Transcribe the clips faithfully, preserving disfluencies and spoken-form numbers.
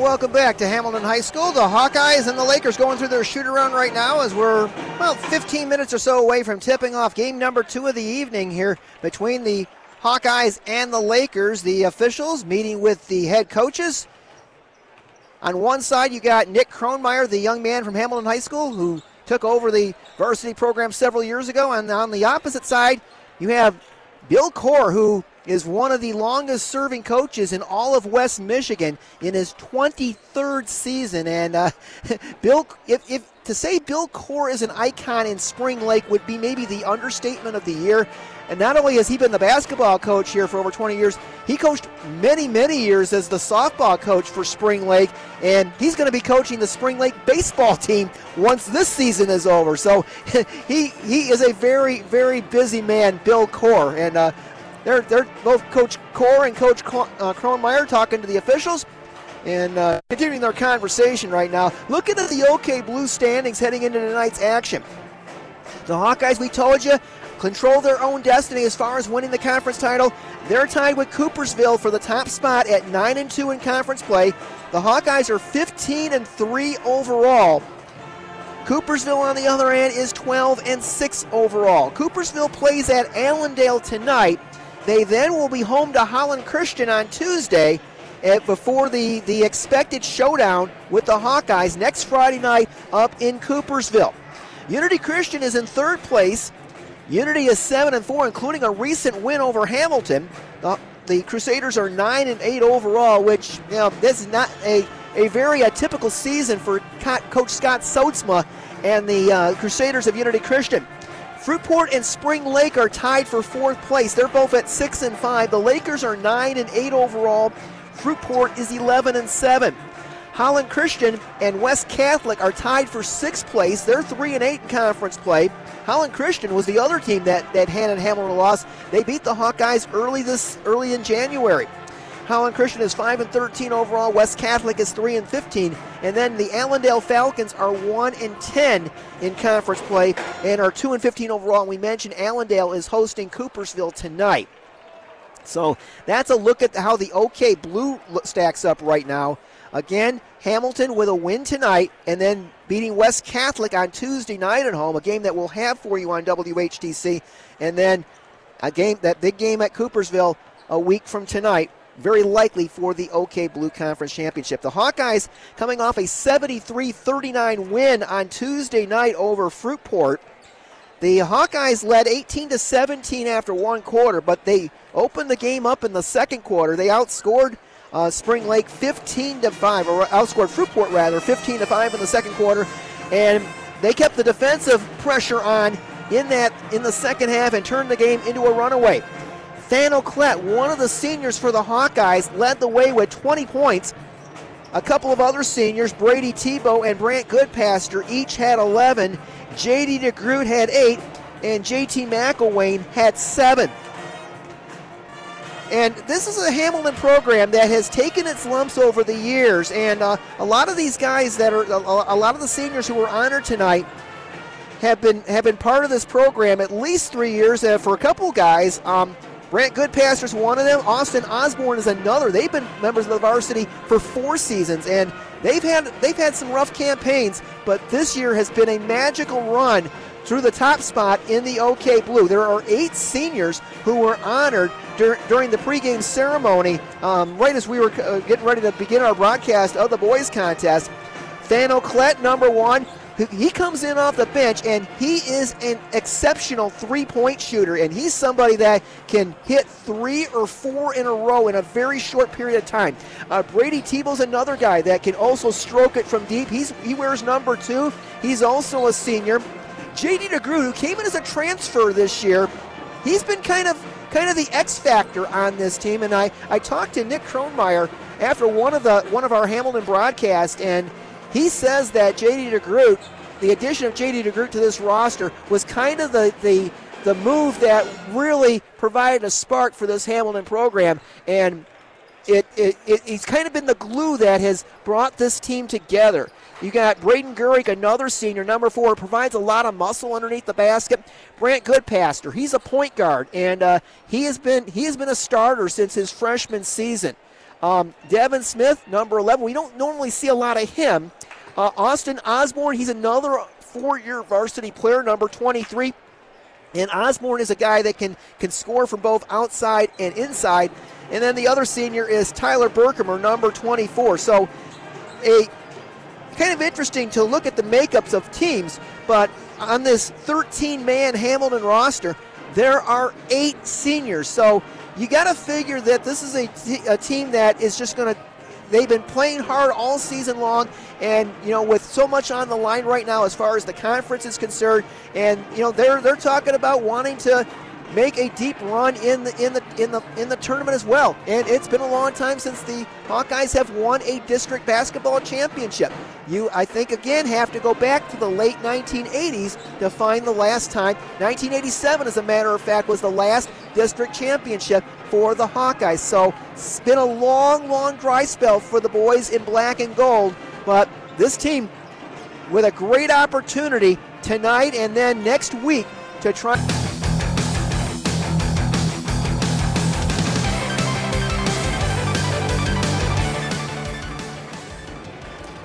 And welcome back to Hamilton High School. The Hawkeyes and the Lakers going through their shoot-around right now as we're about fifteen minutes or so away from tipping off game number two of the evening here between the Hawkeyes and the Lakers. The officials meeting with the head coaches. On one side, you got Nick Kronemeyer, the young man from Hamilton High School who took over the varsity program several years ago. And on the opposite side, you have Bill Core, who is one of the longest-serving coaches in all of West Michigan in his twenty-third season. And uh, Bill, if, if to say Bill Core is an icon in Spring Lake would be maybe the understatement of the year. And not only has he been the basketball coach here for over twenty years, he coached many, many years as the softball coach for Spring Lake, and he's going to be coaching the Spring Lake baseball team once this season is over. So he he is a very, very busy man, Bill Core. And uh, They're, they're both Coach Core and Coach Kronemeyer talking to the officials and uh, continuing their conversation right now. Looking at the OK Blue standings heading into tonight's action. The Hawkeyes, we told you, control their own destiny as far as winning the conference title. They're tied with Coopersville for the top spot at nine and two in conference play. The Hawkeyes are fifteen and three overall. Coopersville, on the other hand, is twelve and six overall. Coopersville plays at Allendale tonight. They then will be home to Holland Christian on Tuesday at, before the, the expected showdown with the Hawkeyes next Friday night up in Coopersville. Unity Christian is in third place. Unity is seven and four, including a recent win over Hamilton. The, the Crusaders are nine and eight overall, which, you know, this is not a, a very atypical season for Co- Coach Scott Soetzma and the uh, Crusaders of Unity Christian. Fruitport and Spring Lake are tied for fourth place. They're both at six and five. The Lakers are nine and eight overall. Fruitport is eleven and seven. Holland Christian and West Catholic are tied for sixth place. They're three and eight in conference play. Holland Christian was the other team that that handed Hamilton a loss. They beat the Hawkeyes early this early in January. Holland Christian is five and thirteen overall. West Catholic is three and fifteen, and then the Allendale Falcons are one and ten in conference play and are two and fifteen overall. And we mentioned Allendale is hosting Coopersville tonight, so that's a look at how the OK Blue stacks up right now. Again, Hamilton with a win tonight, and then beating West Catholic on Tuesday night at home, a game that we'll have for you on W H D C, and then a game that big game at Coopersville a week from tonight. Very likely for the OK Blue Conference Championship. The Hawkeyes coming off a seventy-three thirty-nine win on Tuesday night over Fruitport. The Hawkeyes led eighteen to seventeen after one quarter, but they opened the game up in the second quarter. They outscored uh, Spring Lake fifteen to five, or outscored Fruitport rather, fifteen to five in the second quarter, and they kept the defensive pressure on in that in the second half and turned the game into a runaway. Thano Klett, one of the seniors for the Hawkeyes, led the way with twenty points. A couple of other seniors, Brady Tebow and Brant Goodpaster, each had eleven. J D. DeGroote had eight, and J T McElwain had seven. And this is a Hamilton program that has taken its lumps over the years, and uh, a lot of these guys that are, a lot of the seniors who were honored tonight have been have been part of this program at least three years uh, for a couple guys. Um, Brant Goodpaster is one of them. Austin Osborne is another. They've been members of the varsity for four seasons, and they've had they've had some rough campaigns, but this year has been a magical run through the top spot in the OK Blue. There are eight seniors who were honored dur during the pregame ceremony, um, right as we were uh, getting ready to begin our broadcast of the boys' contest. Thano Klett, number one. He comes in off the bench, and he is an exceptional three-point shooter, and he's somebody that can hit three or four in a row in a very short period of time. Uh, Brady Tebow's another guy that can also stroke it from deep. He's, he wears number two. He's also a senior. J D. DeGroote, who came in as a transfer this year, he's been kind of kind of the X factor on this team, and I, I talked to Nick Kronemeyer after one of, the, one of our Hamilton broadcasts, and he says that J D. DeGroote, the addition of J D. DeGroote to this roster was kind of the, the the move that really provided a spark for this Hamilton program, and it, it, it it's kind of been the glue that has brought this team together. You got Braden Gurink, another senior, number four, provides a lot of muscle underneath the basket. Brant Goodpaster, he's a point guard, and uh, he has been he has been a starter since his freshman season. Um, Devin Smith, number eleven. We don't normally see a lot of him. Uh, Austin Osborne, he's another four-year varsity player, number twenty-three. And Osborne is a guy that can, can score from both outside and inside. And then the other senior is Tyler Berkemer, number twenty-four. So a kind of interesting to look at the makeups of teams, but on this thirteen-man Hamilton roster, there are eight seniors. So you got to figure that this is a, t a team that is just going to, they've been playing hard all season long, and you know, with so much on the line right now as far as the conference is concerned, and you know, they're they're talking about wanting to make a deep run in the in the in the in the tournament as well. And it's been a long time since the Hawkeyes have won a district basketball championship. You, I think, again have to go back to the late nineteen eighties to find the last time. nineteen eighty-seven, as a matter of fact, was the last district championship for the Hawkeyes. So it's been a long, long dry spell for the boys in black and gold, but this team with a great opportunity tonight and then next week to try.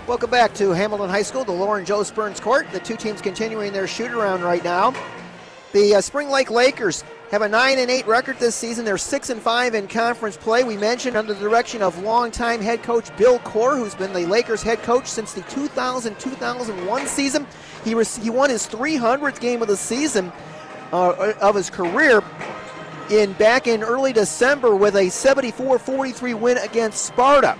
Welcome back to Hamilton High School, the Lauren Joe Spurns Court. The two teams continuing their shoot-around right now. The uh, Spring Lake Lakers have a nine and eight record this season. They're six and five in conference play. We mentioned under the direction of longtime head coach Bill Core, who's been the Lakers head coach since the two thousand two thousand one season. He, he won his three hundredth game of the season uh, of his career in back in early December with a seventy-four forty-three win against Sparta.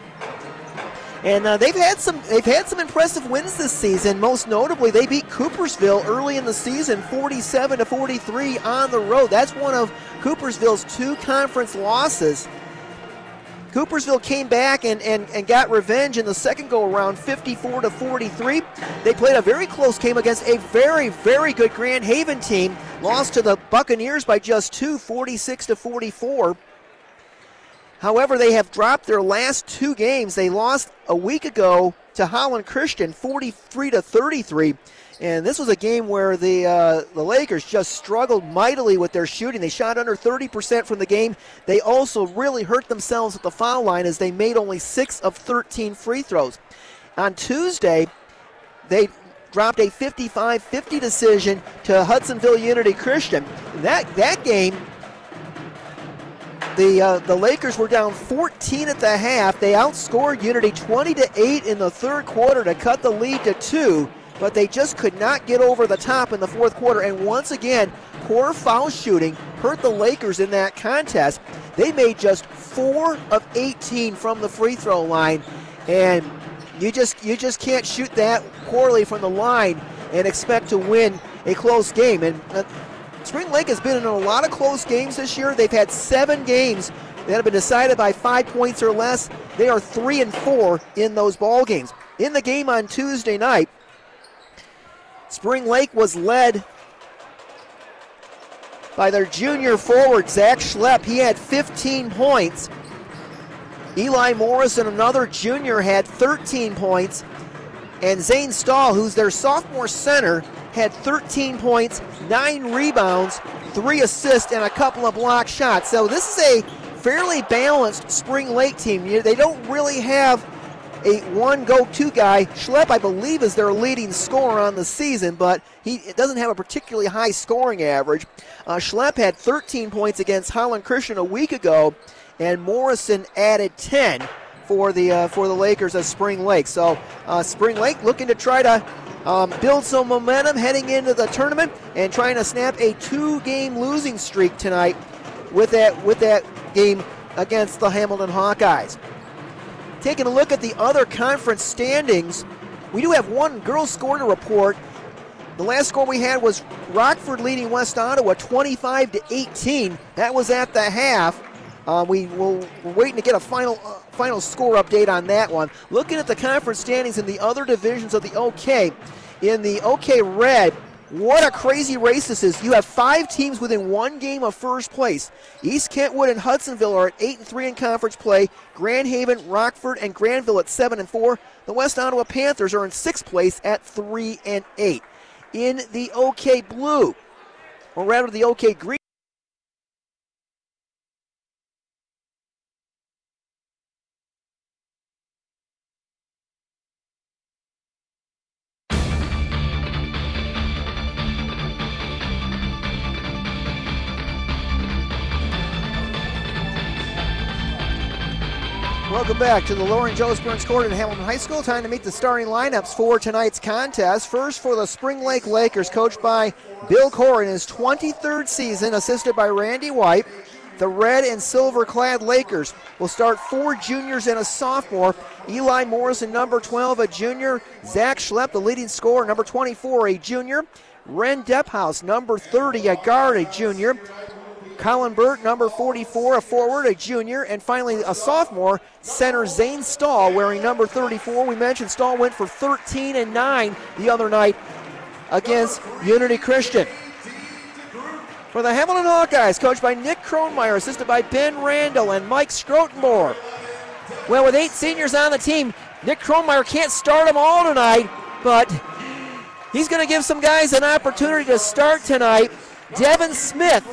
And uh, they've had some they've had some impressive wins this season. Most notably, they beat Coopersville early in the season, forty-seven to forty-three on the road. That's one of Coopersville's two conference losses. Coopersville came back and, and, and got revenge in the second go-around, fifty-four to forty-three. They played a very close game against a very, very good Grand Haven team. Lost to the Buccaneers by just two, forty-six to forty-four. However, they have dropped their last two games. They lost a week ago to Holland Christian, forty-three to thirty-three, and this was a game where the uh, the Lakers just struggled mightily with their shooting. They shot under thirty percent from the game. They also really hurt themselves at the foul line as they made only six of thirteen free throws. On Tuesday, they dropped a fifty-five fifty decision to Hudsonville Unity Christian. That that game, The, uh, the Lakers were down fourteen at the half. They outscored Unity twenty to eight in the third quarter to cut the lead to two, but they just could not get over the top in the fourth quarter. And once again, poor foul shooting hurt the Lakers in that contest. They made just four of eighteen from the free throw line, and you just, you just can't shoot that poorly from the line and expect to win a close game. And uh, Spring Lake has been in a lot of close games this year. They've had seven games that have been decided by five points or less. They are three and four in those ball games. In the game on Tuesday night, Spring Lake was led by their junior forward, Zach Schlepp. He had fifteen points. Eli Morrison, another junior, had thirteen points. And Zane Stahl, who's their sophomore center, had thirteen points, nine rebounds, three assists, and a couple of block shots. So this is a fairly balanced Spring Lake team. They don't really have a one go-to guy. Schlepp, I believe, is their leading scorer on the season, but he doesn't have a particularly high scoring average. Uh, Schlepp had thirteen points against Holland Christian a week ago, and Morrison added ten for the uh, for the Lakers of Spring Lake. So uh, Spring Lake looking to try to Um, build some momentum heading into the tournament and trying to snap a two-game losing streak tonight with that with that game against the Hamilton Hawkeyes. Taking a look at the other conference standings, we do have one girls' score to report. The last score we had was Rockford leading West Ottawa twenty-five to eighteen. That was at the half. Uh, we will, we're waiting to get a final uh, final score update on that one. Looking at the conference standings in the other divisions of the OK, in the OK Red, what a crazy race this is. You have five teams within one game of first place. East Kentwood and Hudsonville are at eight and three in conference play. Grand Haven, Rockford, and Granville at seven and four. The West Ottawa Panthers are in sixth place at three and eight. In the OK Blue, or rather the OK Green, Welcome back to the Lauren Josephburns Court at Hamilton High School. Time to meet the starting lineups for tonight's contest. First for the Spring Lake Lakers, coached by Bill Core in his twenty-third season, assisted by Randy White. The red and silver clad Lakers will start four juniors and a sophomore. Eli Morrison, number twelve, a junior. Zach Schlepp, the leading scorer, number twenty-four, a junior. Wren Dephouse, number thirty, a guard, a junior. Colin Burt, number forty-four, a forward, a junior. And finally, a sophomore, center Zane Stahl, wearing number thirty-four. We mentioned Stahl went for thirteen and nine the other night against Unity Christian. For the Hamilton Hawkeyes, coached by Nick Kronemeyer, assisted by Ben Randall and Mike Scrotenmore. Well, with eight seniors on the team, Nick Kronemeyer can't start them all tonight, but he's going to give some guys an opportunity to start tonight. Devin Smith,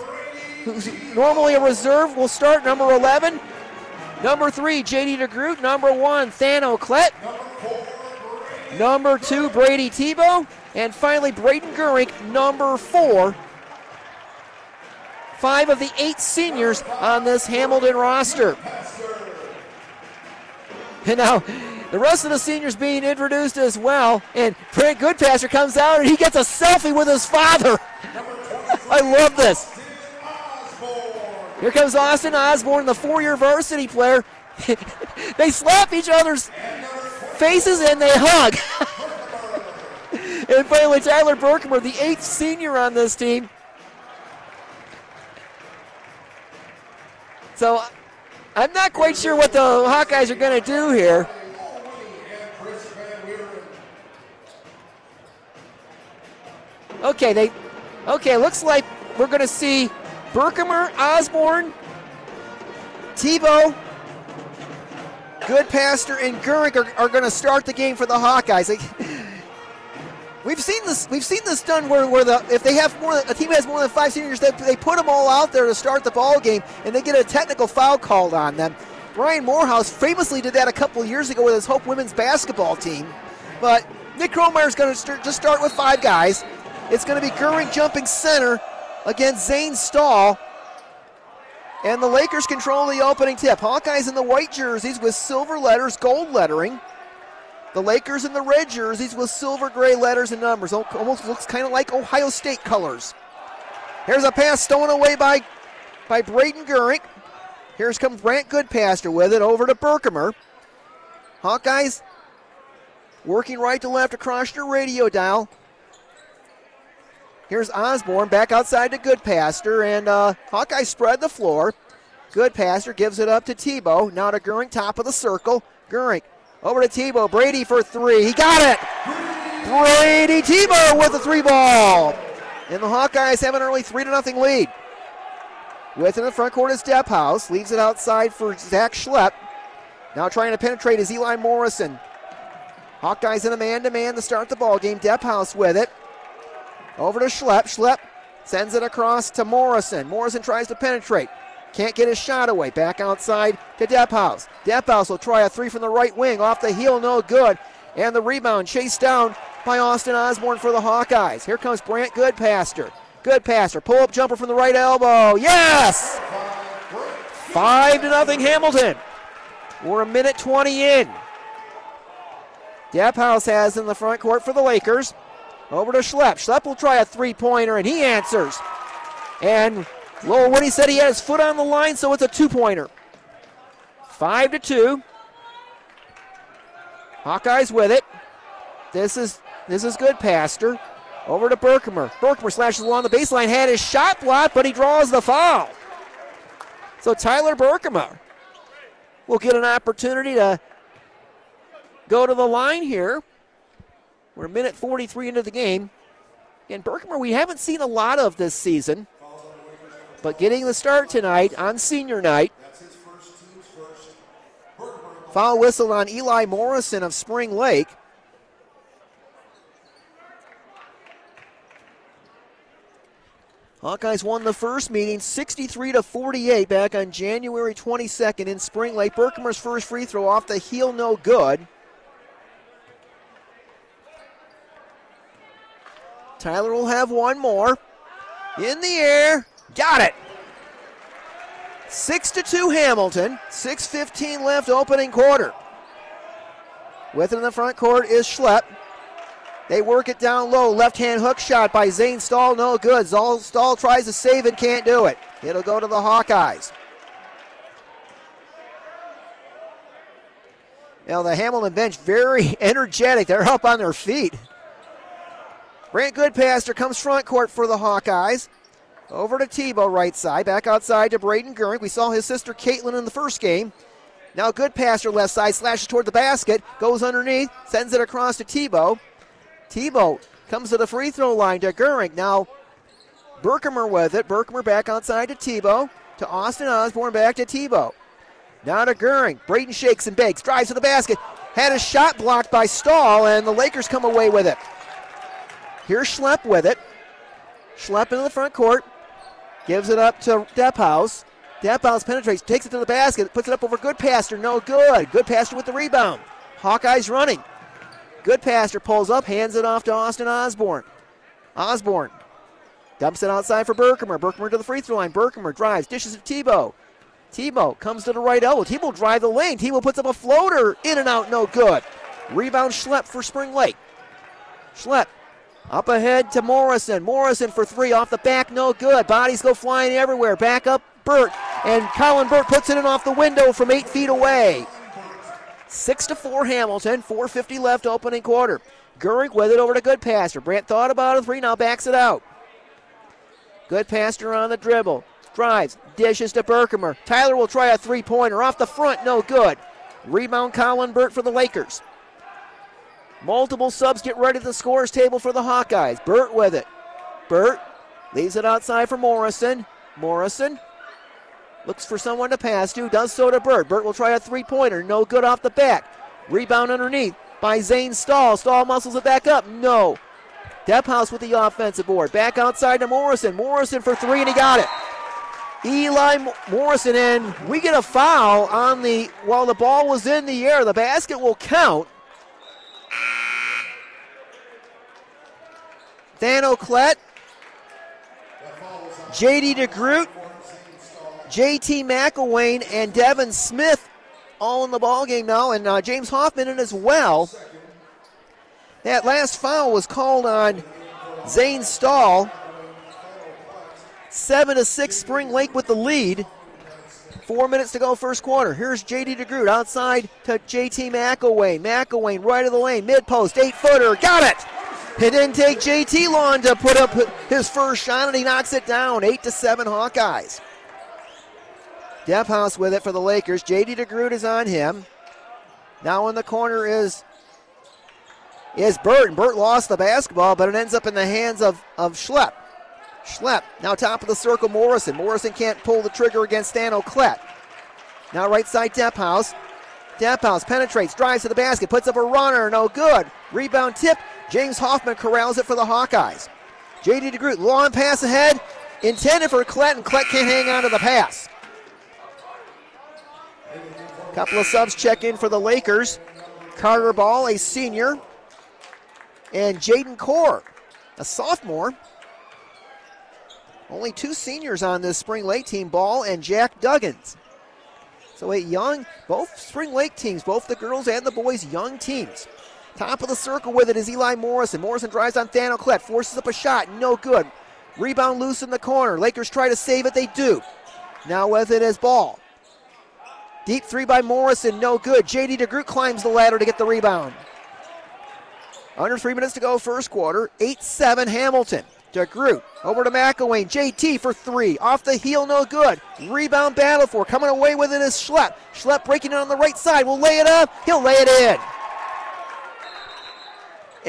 who's normally a reserve, will start number eleven. Number three, J D. DeGroote. Number one, Thano Klett. Number two, Brady Tebow. And finally, Braden Gurink, number four. Five of the eight seniors on this Hamilton roster. And now the rest of the seniors being introduced as well. And Brant Goodpaster comes out and he gets a selfie with his father. I love this. Here comes Austin Osborne, the four-year varsity player. They slap each other's faces and they hug. And finally, Tyler Berkemer, the eighth senior on this team. So I'm not quite sure what the Hawkeyes are going to do here. Okay, they, okay, looks like we're going to see Berkemer, Osborne, Tebow, Goodpaster, and Gurink are, are going to start the game for the Hawkeyes. We've seen this. We've seen this done where, where the if they have more, a team has more than five seniors, they, they put them all out there to start the ball game, and they get a technical foul called on them. Brian Morehouse famously did that a couple years ago with his Hope women's basketball team. But Nick Kronemeyer's going to st- just start with five guys. It's going to be Gurink jumping center against Zane Stahl, and the Lakers control the opening tip. Hawkeyes in the white jerseys with silver letters, gold lettering. The Lakers in the red jerseys with silver-gray letters and numbers. Almost looks kind of like Ohio State colors. Here's a pass stolen away by, by Braden Gurink. Here's comes Brant Goodpaster with it over to Berkemer. Hawkeyes working right to left across your radio dial. Here's Osborne back outside to Goodpaster, and uh, Hawkeyes spread the floor. Goodpaster gives it up to Tebow. Now to Gurink, top of the circle. Gurink. Over to Tebow, Brady for three. He got it! Brady Tebow with a three ball. And the Hawkeyes have an early three to nothing lead. With in the front court is Dephouse. Leaves it outside for Zach Schlepp. Now trying to penetrate is Eli Morrison. Hawkeyes in a man-to-man to start the ball game. Dephouse with it. Over to Schlepp. Schlepp sends it across to Morrison. Morrison tries to penetrate. Can't get his shot away. Back outside to Dephouse. Dephouse will try a three from the right wing. Off the heel, no good. And the rebound chased down by Austin Osborne for the Hawkeyes. Here comes Brant Goodpaster. Goodpaster, pull-up jumper from the right elbow. Yes! Five to nothing Hamilton. We're a minute twenty in. Dephouse has in the front court for the Lakers. Over to Schlepp. Schlepp will try a three-pointer, and he answers. And Lowell Woody said he had his foot on the line, so it's a two-pointer. Five to two. Hawkeyes with it. This is this is Goodpaster. Over to Berkemer. Berkemer slashes along the baseline, had his shot blocked, but he draws the foul. So Tyler Berkemer will get an opportunity to go to the line here. We're a minute forty-three into the game. And Berkemer, we haven't seen a lot of this season, but getting the start tonight on senior night. Foul whistled on Eli Morrison of Spring Lake. Hawkeyes won the first meeting sixty-three to forty-eight back on January twenty-second in Spring Lake. Berkemer's first free throw off the heel, no good. Tyler will have one more. In the air. Got it. six to two Hamilton, six fifteen left opening quarter. With it in the front court is Schlepp. They work it down low, left-hand hook shot by Zane Stahl, no good. Stahl tries to save and can't do it. It'll go to the Hawkeyes. Now the Hamilton bench very energetic. They're up on their feet. Brant Goodpaster comes front court for the Hawkeyes. Over to Tebow, right side. Back outside to Braden Gurink. We saw his sister Caitlin in the first game. Now Goodpaster, left side, slashes toward the basket. Goes underneath, sends it across to Tebow. Tebow comes to the free throw line to Gurink. Now Berkemer with it. Berkemer back outside to Tebow. To Austin Osborne, back to Tebow. Now to Gurink. Braden shakes and bakes. Drives to the basket. Had a shot blocked by Stahl, and the Lakers come away with it. Here's Schlepp with it. Schlepp into the front court. Gives it up to Dephouse. Dephouse penetrates, takes it to the basket, puts it up over Goodpaster. No good. Goodpaster with the rebound. Hawkeyes running. Goodpaster pulls up, hands it off to Austin Osborne. Osborne dumps it outside for Berkemer. Berkemer to the free throw line. Berkemer drives, dishes to Tebow. Tebow comes to the right elbow. Tebow will drive the lane. Tebow puts up a floater. In and out, no good. Rebound Schlepp for Spring Lake. Schlepp up ahead to Morrison. Morrison for three off the back, no good. Bodies go flying everywhere. Back up Burt, and Colin Burt puts it in off the window from eight feet away. Six to four Hamilton, four fifty left opening quarter. Gurink with it over to Goodpaster. Brant thought about a three, now backs it out. Goodpaster on the dribble. Drives, dishes to Berkemer. Tyler will try a three-pointer. Off the front, no good. Rebound Colin Burt for the Lakers. Multiple subs get ready to the scorers table for the Hawkeyes. Burt with it. Burt leaves it outside for Morrison. Morrison looks for someone to pass to. Does so to Burt. Burt will try a three-pointer. No good off the back. Rebound underneath by Zane Stahl. Stahl muscles it back up. No. Dephouse with the offensive board. Back outside to Morrison. Morrison for three, and he got it. Eli Morrison, and we get a foul on the, while the ball was in the air. The basket will count. Thano Klett, J D. DeGroote, J T. McElwain, and Devin Smith all in the ballgame now, and uh, James Hoffman in as well. That last foul was called on Zane Stahl. seven to six, Spring Lake with the lead. Four minutes to go, first quarter. Here's J D. DeGroote outside to J T. McElwain. McElwain right of the lane, mid-post, eight-footer, got it! It didn't take J T long to put up his first shot, and he knocks it down. eight to seven Hawkeyes. Dephouse with it for the Lakers. J D. DeGroote is on him. Now in the corner is, is Burt, and Burt lost the basketball, but it ends up in the hands of, of Schlepp. Schlepp, now top of the circle, Morrison. Morrison can't pull the trigger against Stan O'Klett. Now right side, Dephouse. Dephouse penetrates, drives to the basket, puts up a runner, no good. Rebound tip, James Hoffman corrals it for the Hawkeyes. J D. DeGroote, long pass ahead, intended for Klett, and Klett can't hang on to the pass. Couple of subs check in for the Lakers. Carter Ball, a senior, and Jaden Core, a sophomore. Only two seniors on this Spring Lake team, Ball and Jack Duggins. So a young, both Spring Lake teams, both the girls and the boys, young teams. Top of the circle with it is Eli Morrison. Morrison drives on Thano Klett, forces up a shot, no good. Rebound loose in the corner. Lakers try to save it, they do. Now with it is Ball. Deep three by Morrison, no good. J D. DeGroote climbs the ladder to get the rebound. Under three minutes to go, first quarter, eight seven Hamilton. DeGroote over to McElwain. J T for three. Off the heel, no good. Rebound battle for. Coming away with it is Schlepp. Schlepp breaking it on the right side. Will lay it up. He'll lay it in.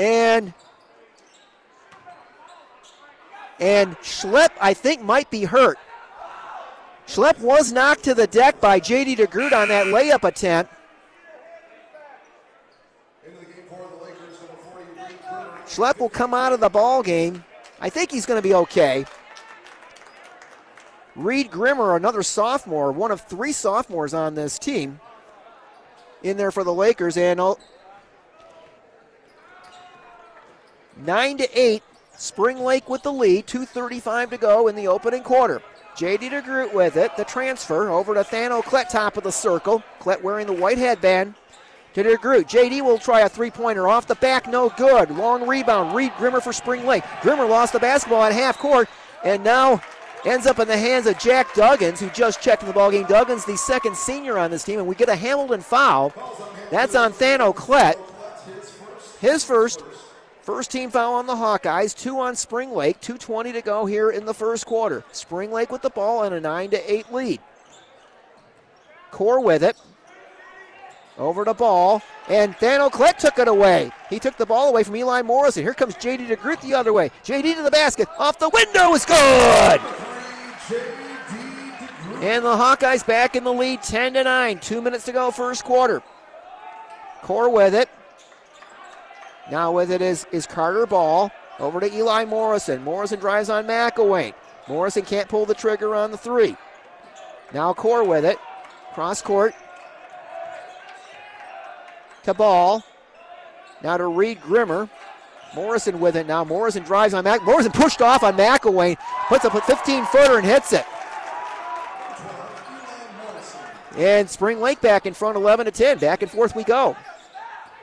And, and Schlepp, I think, might be hurt. Schlepp was knocked to the deck by J D. DeGroote on that layup attempt. Schlepp will come out of the ball game. I think he's going to be okay. Reed Grimmer, another sophomore, one of three sophomores on this team, in there for the Lakers. And nine to eight, Spring Lake with the lead, two thirty-five to go in the opening quarter. J D. DeGroote with it, the transfer over to Thano Klett, top of the circle. Klett wearing the white headband to DeGroote. J D will try a three-pointer off the back, no good. Long rebound, Reed Grimmer for Spring Lake. Grimmer lost the basketball at half court and now ends up in the hands of Jack Duggins, who just checked in the ballgame. Duggins, the second senior on this team, and we get a Hamilton foul. That's on Thano Klett. His first, first team foul on the Hawkeyes, two on Spring Lake, two twenty to go here in the first quarter. Spring Lake with the ball and a nine to eight lead. Core with it. Over the ball, and Thano Klett took it away. He took the ball away from Eli Morrison. Here comes J D. DeGroote the other way. J D to the basket, off the window, is good! And the Hawkeyes back in the lead, ten to nine. Two minutes to go, first quarter. Core with it. Now with it is, is Carter Ball. Over to Eli Morrison. Morrison drives on McElwain. Morrison can't pull the trigger on the three. Now Core with it. Cross court. To Ball, now to Reed Grimmer. Morrison with it now. Morrison drives on Mac. Morrison pushed off on McElwain, puts up a fifteen-footer and hits it. And Spring Lake back in front, eleven to ten. Back and forth we go.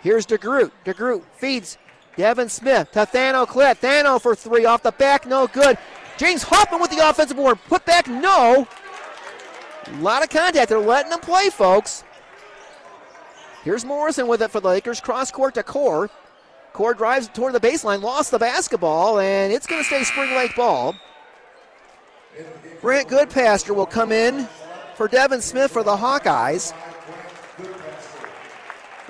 Here's DeGroote. DeGroote feeds Devin Smith to Thano Klett. Thano for three off the back, no good. James Hoffman with the offensive board. Put back, no. A lot of contact. They're letting them play, folks. Here's Morrison with it for the Lakers. Cross court to Core. Core drives toward the baseline, lost the basketball, and it's going to stay Spring Lake ball. Brant Goodpaster will come in for Devin Smith for the Hawkeyes.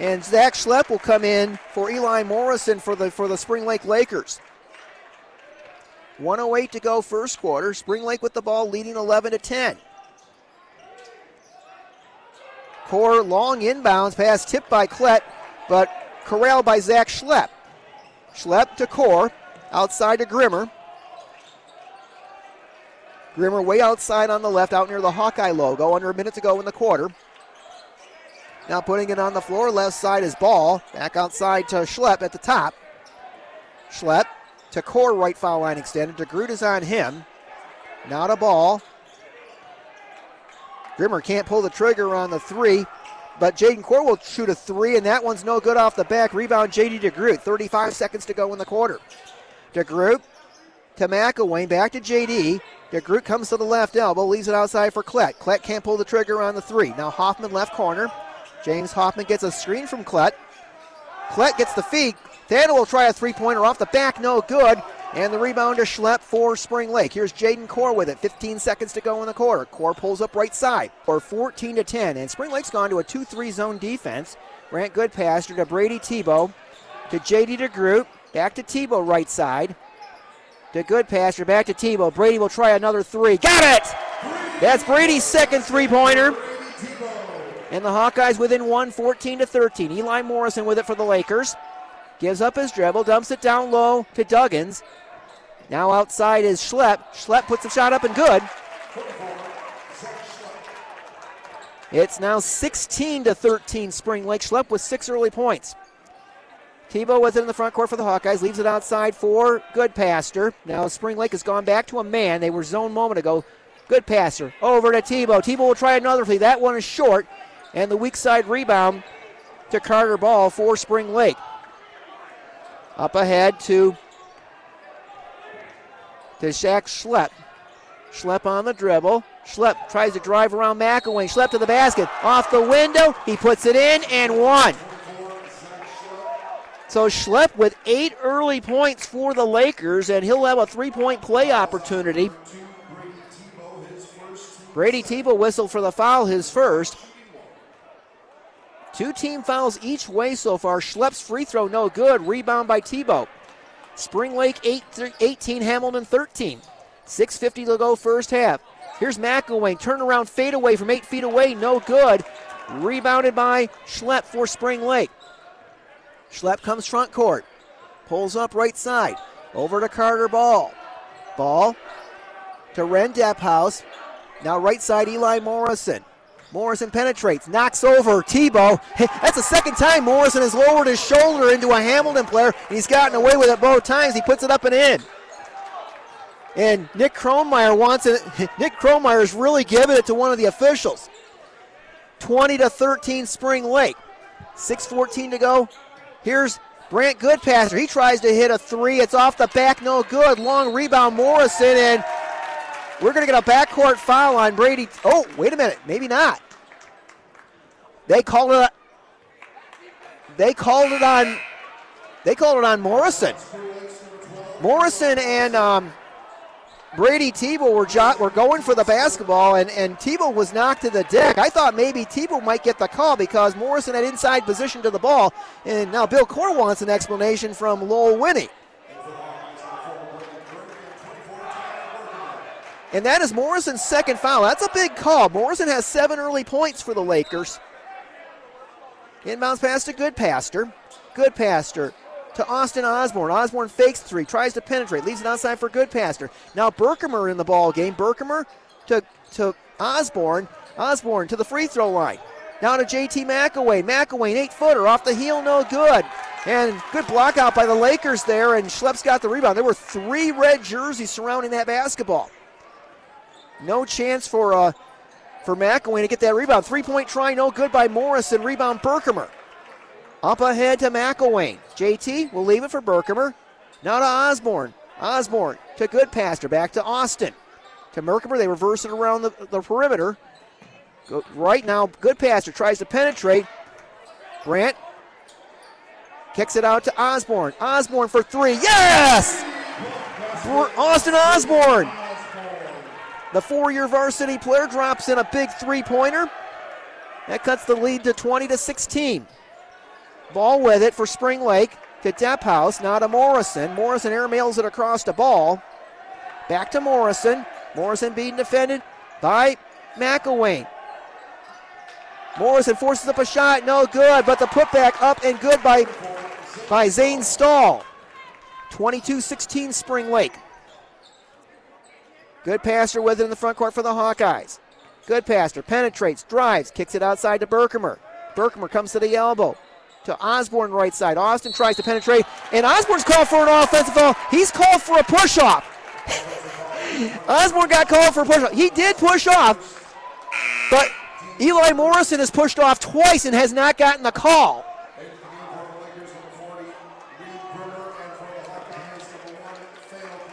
And Zach Schlepp will come in for Eli Morrison for the, for the Spring Lake Lakers. one oh eight to go first quarter. Spring Lake with the ball leading eleven to ten. Core, long inbounds, pass tipped by Klett, but corralled by Zach Schlepp. Schlepp to Core, outside to Grimmer. Grimmer way outside on the left, out near the Hawkeye logo, under a minute to go in the quarter. Now putting it on the floor, left side is Ball, back outside to Schlepp at the top. Schlepp to Core, right foul line extended, DeGroote is on him. Now to Ball. Grimmer can't pull the trigger on the three, but Jaden Core will shoot a three, and that one's no good off the back. Rebound J D. DeGroote, thirty-five seconds to go in the quarter. DeGroote to McElwain, back to J D. DeGroote comes to the left elbow, leaves it outside for Klett. Klett can't pull the trigger on the three. Now Hoffman left corner. James Hoffman gets a screen from Klett. Klett gets the feed. Thano will try a three-pointer off the back, no good. And the rebound to Schlepp for Spring Lake. Here's Jaden Core with it. fifteen seconds to go in the quarter. Core pulls up right side for fourteen to ten. And Spring Lake's gone to a two three zone defense. Brant Goodpaster to Brady Tebow to J D. DeGroote. Back to Tebow right side. To Goodpaster, back to Tebow. Brady will try another three. Got it! That's Brady's second three-pointer. And the Hawkeyes within one, fourteen to thirteen. Eli Morrison with it for the Lakers. Gives up his dribble, dumps it down low to Duggins. Now outside is Schlepp. Schlepp puts the shot up and good. It's now sixteen to thirteen Spring Lake. Schlepp with six early points. Tebow with it in the front court for the Hawkeyes. Leaves it outside for Goodpaster. Now Spring Lake has gone back to a man. They were zoned a moment ago. Goodpaster over to Tebow. Tebow will try another three. That one is short. And the weak side rebound to Carter Ball for Spring Lake. Up ahead to, to Zach Schlepp. Schlepp on the dribble. Schlepp tries to drive around McElwain. Schlepp to the basket. Off the window. He puts it in and one. So Schlepp with eight early points for the Lakers, and he'll have a three-point play opportunity. Brady Tebow whistled for the foul, his first. Two team fouls each way so far. Schlepp's free throw no good. Rebound by Tebow. Spring Lake eight, eighteen, Hamilton thirteen. six fifty to go first half. Here's McElwain. Turnaround fadeaway from eight feet away. No good. Rebounded by Schlepp for Spring Lake. Schlepp comes front court. Pulls up right side. Over to Carter Ball. Ball to Wren Dephouse. Now right side Eli Morrison. Morrison penetrates, knocks over Tebow. That's the second time Morrison has lowered his shoulder into a Hamilton player, and he's gotten away with it both times. He puts it up and in. And Nick Kronemeyer wants it. Nick Kronemeyer is really giving it to one of the officials. twenty to thirteen Spring Lake. six fourteen to go. Here's Brant Goodpaster. He tries to hit a three. It's off the back, no good. Long rebound, Morrison, and we're going to get a backcourt foul on Brady. Oh, wait a minute. Maybe not. They called it a, They called it on They called it on Morrison. Morrison and um, Brady Tebow were, jo were going for the basketball, and, and Tebow was knocked to the deck. I thought maybe Tebow might get the call because Morrison had inside position to the ball, and now Bill Core wants an explanation from Lowell Winnie. And that is Morrison's second foul. That's a big call. Morrison has seven early points for the Lakers. Inbounds pass to Goodpaster. Goodpaster to Austin Osborne. Osborne fakes three, tries to penetrate, leaves it outside for Goodpaster. Now Berkemer in the ball game. Berkemer to, to Osborne. Osborne to the free throw line. Now to J T McElwain. McElwain, eight-footer, off the heel, no good. And good block out by the Lakers there, and Schlepp's got the rebound. There were three red jerseys surrounding that basketball. No chance for uh, for McElwain to get that rebound. Three-point try, no good by Morrison. Rebound, Berkemer. Up ahead to McElwain. J T will leave it for Berkemer. Now to Osborne. Osborne to Goodpaster. Back to Austin. To Berkemer. They reverse it around the, the perimeter. Go, right now, Goodpaster tries to penetrate. Brant kicks it out to Osborne. Osborne for three. Yes! For Austin Osborne. The four-year varsity player drops in a big three-pointer. That cuts the lead to twenty to sixteen. Ball with it for Spring Lake to Dephouse, now to Morrison. Morrison airmails it across the ball. Back to Morrison. Morrison being defended by McElwain. Morrison forces up a shot, no good, but the putback up and good by, by Zane Stahl. twenty-two sixteen Spring Lake. Goodpaster with it in the front court for the Hawkeyes. Goodpaster penetrates, drives, kicks it outside to Berkemer. Berkemer comes to the elbow. To Osborne right side. Austin tries to penetrate, and Osborne's called for an offensive foul. He's called for a push-off. Osborne got called for a push-off. He did push off, but Eli Morrison has pushed off twice and has not gotten the call.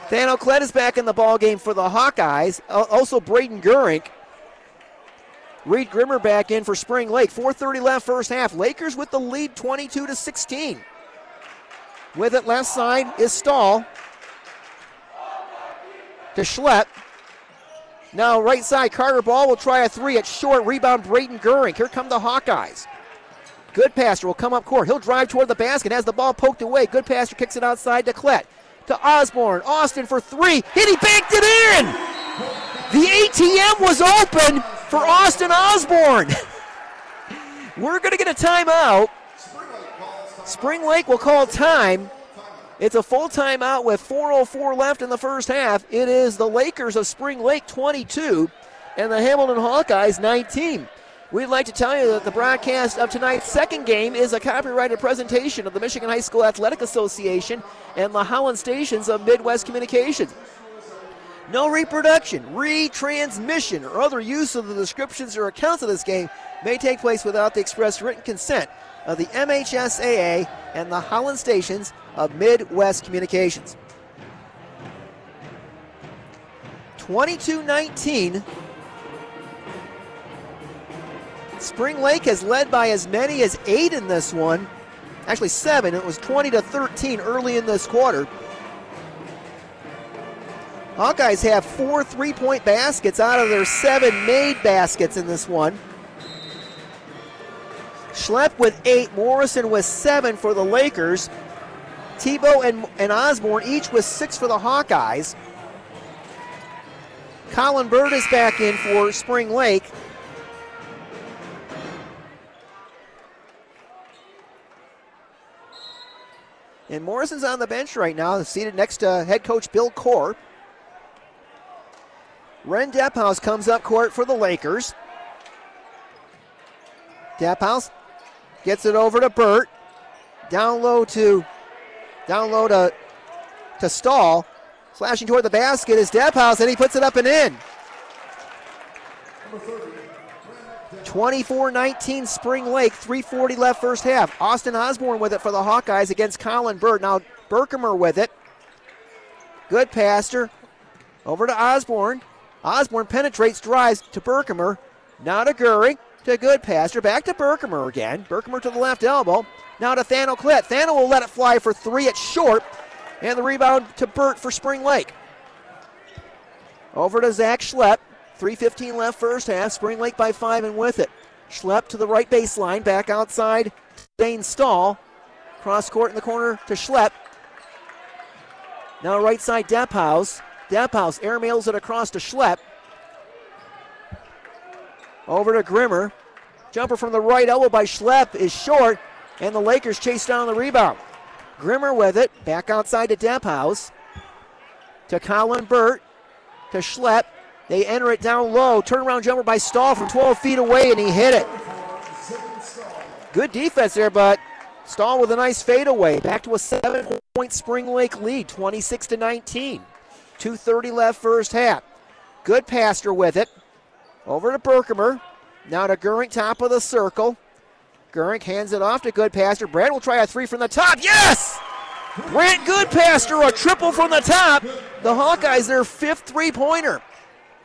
Thano Klett is back in the ballgame for the Hawkeyes. Also Braden Gurink. Reed Grimmer back in for Spring Lake. four thirty left first half. Lakers with the lead twenty-two to sixteen. With it left side is Stahl. To Schlepp. Now right side, Carter Ball will try a three. It's short. Rebound, Braden Gurink. Here come the Hawkeyes. Goodpaster will come up court. He'll drive toward the basket. Has the ball poked away. Goodpaster kicks it outside to Klett. To Osborne. Austin for three. And he banked it in. The A T M was open for Austin Osborne. We're going to get a timeout. Spring Lake will call time. It's a full timeout with four oh four left in the first half. It is the Lakers of Spring Lake twenty-two and the Hamilton Hawkeyes nineteen. We'd like to tell you that the broadcast of tonight's second game is a copyrighted presentation of the Michigan High School Athletic Association and the Holland Stations of Midwest Communications. No reproduction, retransmission, or other use of the descriptions or accounts of this game may take place without the express written consent of the M H S A A and the Holland Stations of Midwest Communications. twenty-two nineteen. Spring Lake has led by as many as eight in this one. Actually seven. It was twenty to thirteen early in this quarter. Hawkeyes have four three-point baskets out of their seven made baskets in this one. Schlepp with eight. Morrison with seven for the Lakers. Tebow and, and Osborne each with six for the Hawkeyes. Colin Burt is back in for Spring Lake. And Morrison's on the bench right now, seated next to head coach Bill Core. Wren Dephouse comes up court for the Lakers. Dephouse gets it over to Burt. Down low to down low to, to Stahl. Flashing toward the basket is Dephouse, and he puts it up and in. twenty-four nineteen Spring Lake, three forty left first half. Austin Osborne with it for the Hawkeyes against Colin Burt. Now Berkemer with it. Goodpaster over to Osborne. Osborne penetrates, drives to Berkemer. Now to Gurry, to Goodpaster, back to Berkemer again. Berkemer to the left elbow. Now to Thano Klett. Thano will let it fly for three. It's short. And the rebound to Burt for Spring Lake. Over to Zach Schlepp. three fifteen left first half. Spring Lake by five and with it. Schlepp to the right baseline. Back outside Zane Stahl. Cross court in the corner to Schlepp. Now right side Dephouse. Dephouse airmails it across to Schlepp. Over to Grimmer. Jumper from the right elbow by Schlepp is short. And the Lakers chase down the rebound. Grimmer with it. Back outside to Dephouse. To Colin Burt. To Schlepp. They enter it down low. Turnaround jumper by Stahl from twelve feet away, and he hit it. Good defense there, but Stahl with a nice fadeaway. Back to a seven-point Spring Lake lead, twenty-six to nineteen. two thirty left first half. Goodpaster with it. Over to Berkemer. Now to Gurink, top of the circle. Gurink hands it off to Goodpaster. Brad will try a three from the top. Yes! Brant Goodpaster, a triple from the top. The Hawkeyes, their fifth three-pointer.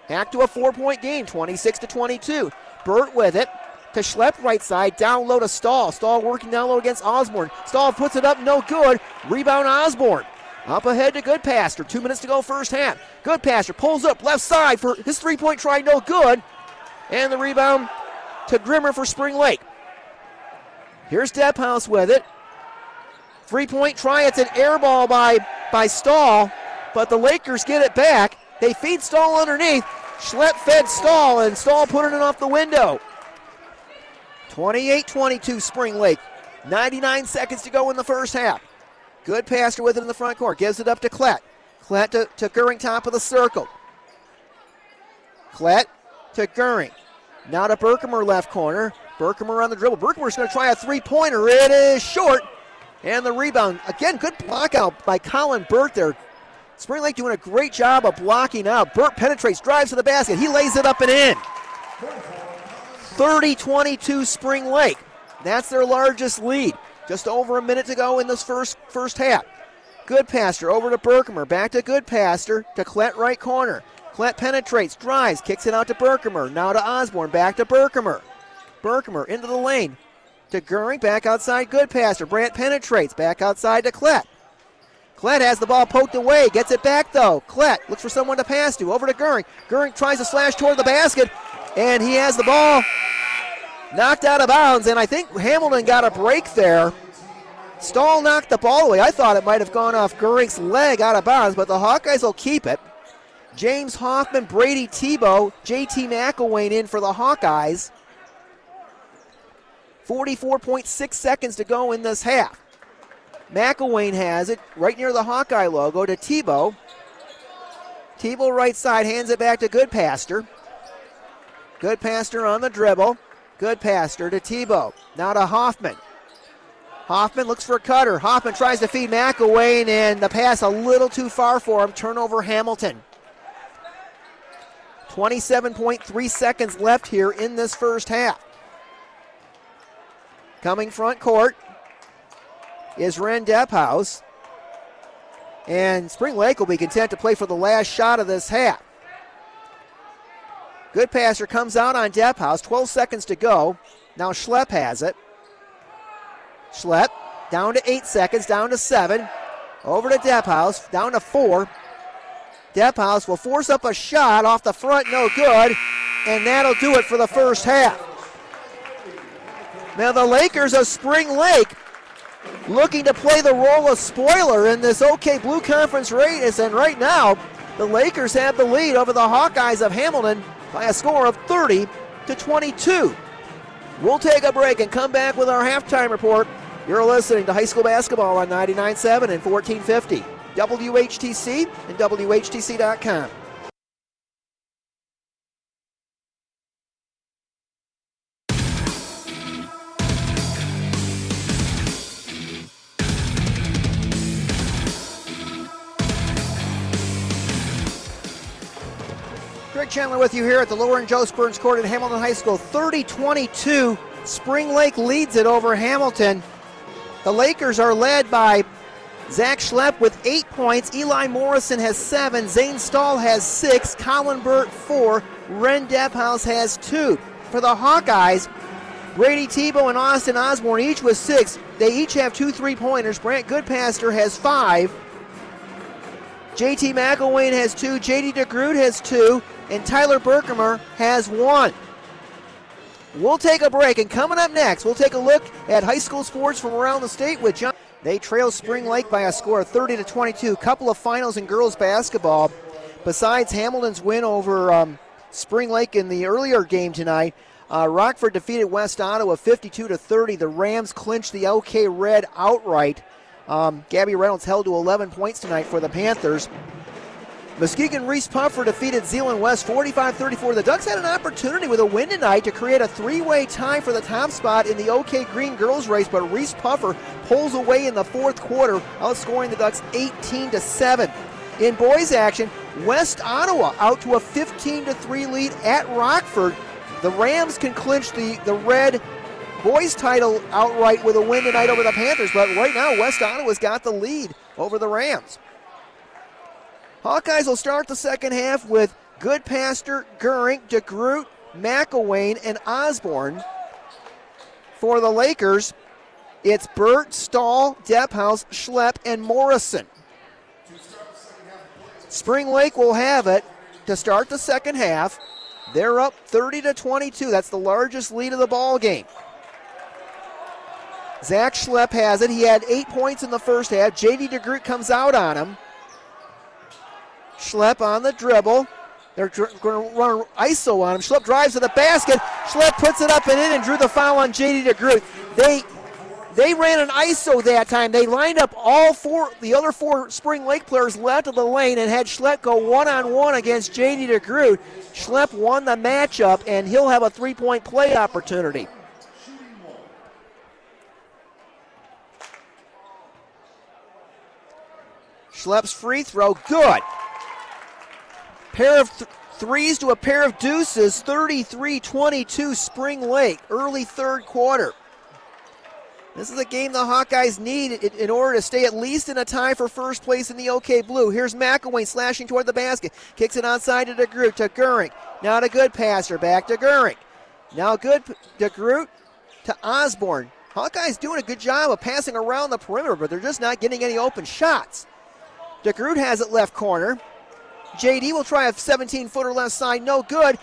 Back to a four-point game, twenty-six to twenty-two. Burt with it to Schlepp, right side, down low to Stahl. Stahl working down low against Osborne. Stahl puts it up, no good. Rebound Osborne. Up ahead to Goodpaster. Two minutes to go first half. Goodpaster pulls up left side for his three-point try, no good. And the rebound to Grimmer for Spring Lake. Here's Dephouse with it. Three-point try, it's an air ball by, by Stahl, but the Lakers get it back. They feed Stahl underneath. Schlepp fed Stahl, and Stahl put it in off the window. twenty-eight twenty-two Spring Lake. ninety-nine seconds to go in the first half. Goodpaster with it in the front court. Gives it up to Klett. Klett to, to Gurink, top of the circle. Klett to Gurink. Now to Berkemer, left corner. Berkemer on the dribble. Berkemer's going to try a three-pointer. It is short. And the rebound. Again, good block out by Colin Burt there. Spring Lake doing a great job of blocking out. Burt penetrates, drives to the basket. He lays it up and in. thirty twenty-two Spring Lake. That's their largest lead. Just over a minute to go in this first first half. Goodpaster over to Berkemer. Back to Goodpaster to Klett, right corner. Klett penetrates, drives, kicks it out to Berkemer. Now to Osborne, back to Berkemer. Berkemer into the lane to Gurink. Back outside Goodpaster. Brant penetrates, back outside to Klett. Klett has the ball poked away, gets it back though. Klett looks for someone to pass to, over to Gurink. Gurink tries to slash toward the basket, and he has the ball knocked out of bounds, and I think Hamilton got a break there. Stahl knocked the ball away. I thought it might have gone off Gurink's leg out of bounds, but the Hawkeyes will keep it. James Hoffman, Brady Tebow, J T McElwain in for the Hawkeyes. forty-four point six seconds to go in this half. McElwain has it right near the Hawkeye logo to Tebow. Tebow right side hands it back to Goodpaster. Goodpaster on the dribble. Goodpaster to Tebow. Now to Hoffman. Hoffman looks for Cutter. Hoffman tries to feed McElwain, and the pass a little too far for him. Turnover Hamilton. twenty-seven point three seconds left here in this first half. Coming front court is Wren Dephouse, and Spring Lake will be content to play for the last shot of this half. Goodpaster comes out on Dephouse, twelve seconds to go. Now Schlepp has it. Schlepp down to eight seconds, down to seven, over to Dephouse, down to four. Dephouse will force up a shot off the front, no good, and that'll do it for the first half. Now the Lakers of Spring Lake looking to play the role of spoiler in this OK Blue Conference race, and right now the Lakers have the lead over the Hawkeyes of Hamilton by a score of thirty to twenty-two. We'll take a break and come back with our halftime report. You're listening to high school basketball on ninety-nine point seven and fourteen fifty, W H T C and W H T C dot com. Chandler with you here at the Lower and Joe Spurns Court at Hamilton High School. thirty twenty-two, Spring Lake leads it over Hamilton. The Lakers are led by Zach Schlepp with eight points. Eli Morrison has seven. Zane Stahl has six. Colin Burt, four. Wren Dephouse has two. For the Hawkeyes, Brady Tebow and Austin Osborne, each with six. They each have two three-pointers. Brant Goodpaster has five. J T McElwain has two. J D. DeGroote has two. And Tyler Berkemer has one. We'll take a break, and coming up next, we'll take a look at high school sports from around the state with John. They trail Spring Lake by a score of thirty to twenty-two. Couple of finals in girls basketball. Besides Hamilton's win over um, Spring Lake in the earlier game tonight, uh, Rockford defeated West Ottawa fifty-two to thirty. The Rams clinched the OK Red outright. Um, Gabby Reynolds held to eleven points tonight for the Panthers. Muskegon Reese Puffer defeated Zealand West forty-five thirty-four. The Ducks had an opportunity with a win tonight to create a three-way tie for the top spot in the OK Green girls race, but Reese Puffer pulls away in the fourth quarter, outscoring the Ducks eighteen to seven. In boys action, West Ottawa out to a fifteen to three lead at Rockford. The Rams can clinch the, the Red boys title outright with a win tonight over the Panthers, but right now West Ottawa's got the lead over the Rams. Hawkeyes will start the second half with Goodpaster, Gurink, DeGroote, McElwain, and Osborne. For the Lakers, it's Burt, Stahl, Dephouse, Schlepp, and Morrison. Spring Lake will have it to start the second half. They're up thirty to twenty-two. That's the largest lead of the ball game. Zach Schlepp has it. He had eight points in the first half. J D. DeGroote comes out on him. Schlepp on the dribble. They're dr- going to run I S O on him. Schlepp drives to the basket. Schlepp puts it up and in and drew the foul on J D. DeGroote. They they ran an I S O that time. They lined up all four, the other four Spring Lake players left of the lane and had Schlepp go one-on-one against J D. DeGroote. Schlepp won the matchup, and he'll have a three-point play opportunity. Schlepp's free throw, good. Pair of th- threes to a pair of deuces, thirty-three twenty-two Spring Lake, early third quarter. This is a game the Hawkeyes need in, in order to stay at least in a tie for first place in the OK Blue. Here's McElwain slashing toward the basket. Kicks it outside to DeGroote, to Gurink. Now to Goodpaster, back to Gurink. Now good DeGroote to Osborne. Hawkeyes doing a good job of passing around the perimeter, but they're just not getting any open shots. DeGroote has it left corner. J D will try a seventeen-footer left side, no good.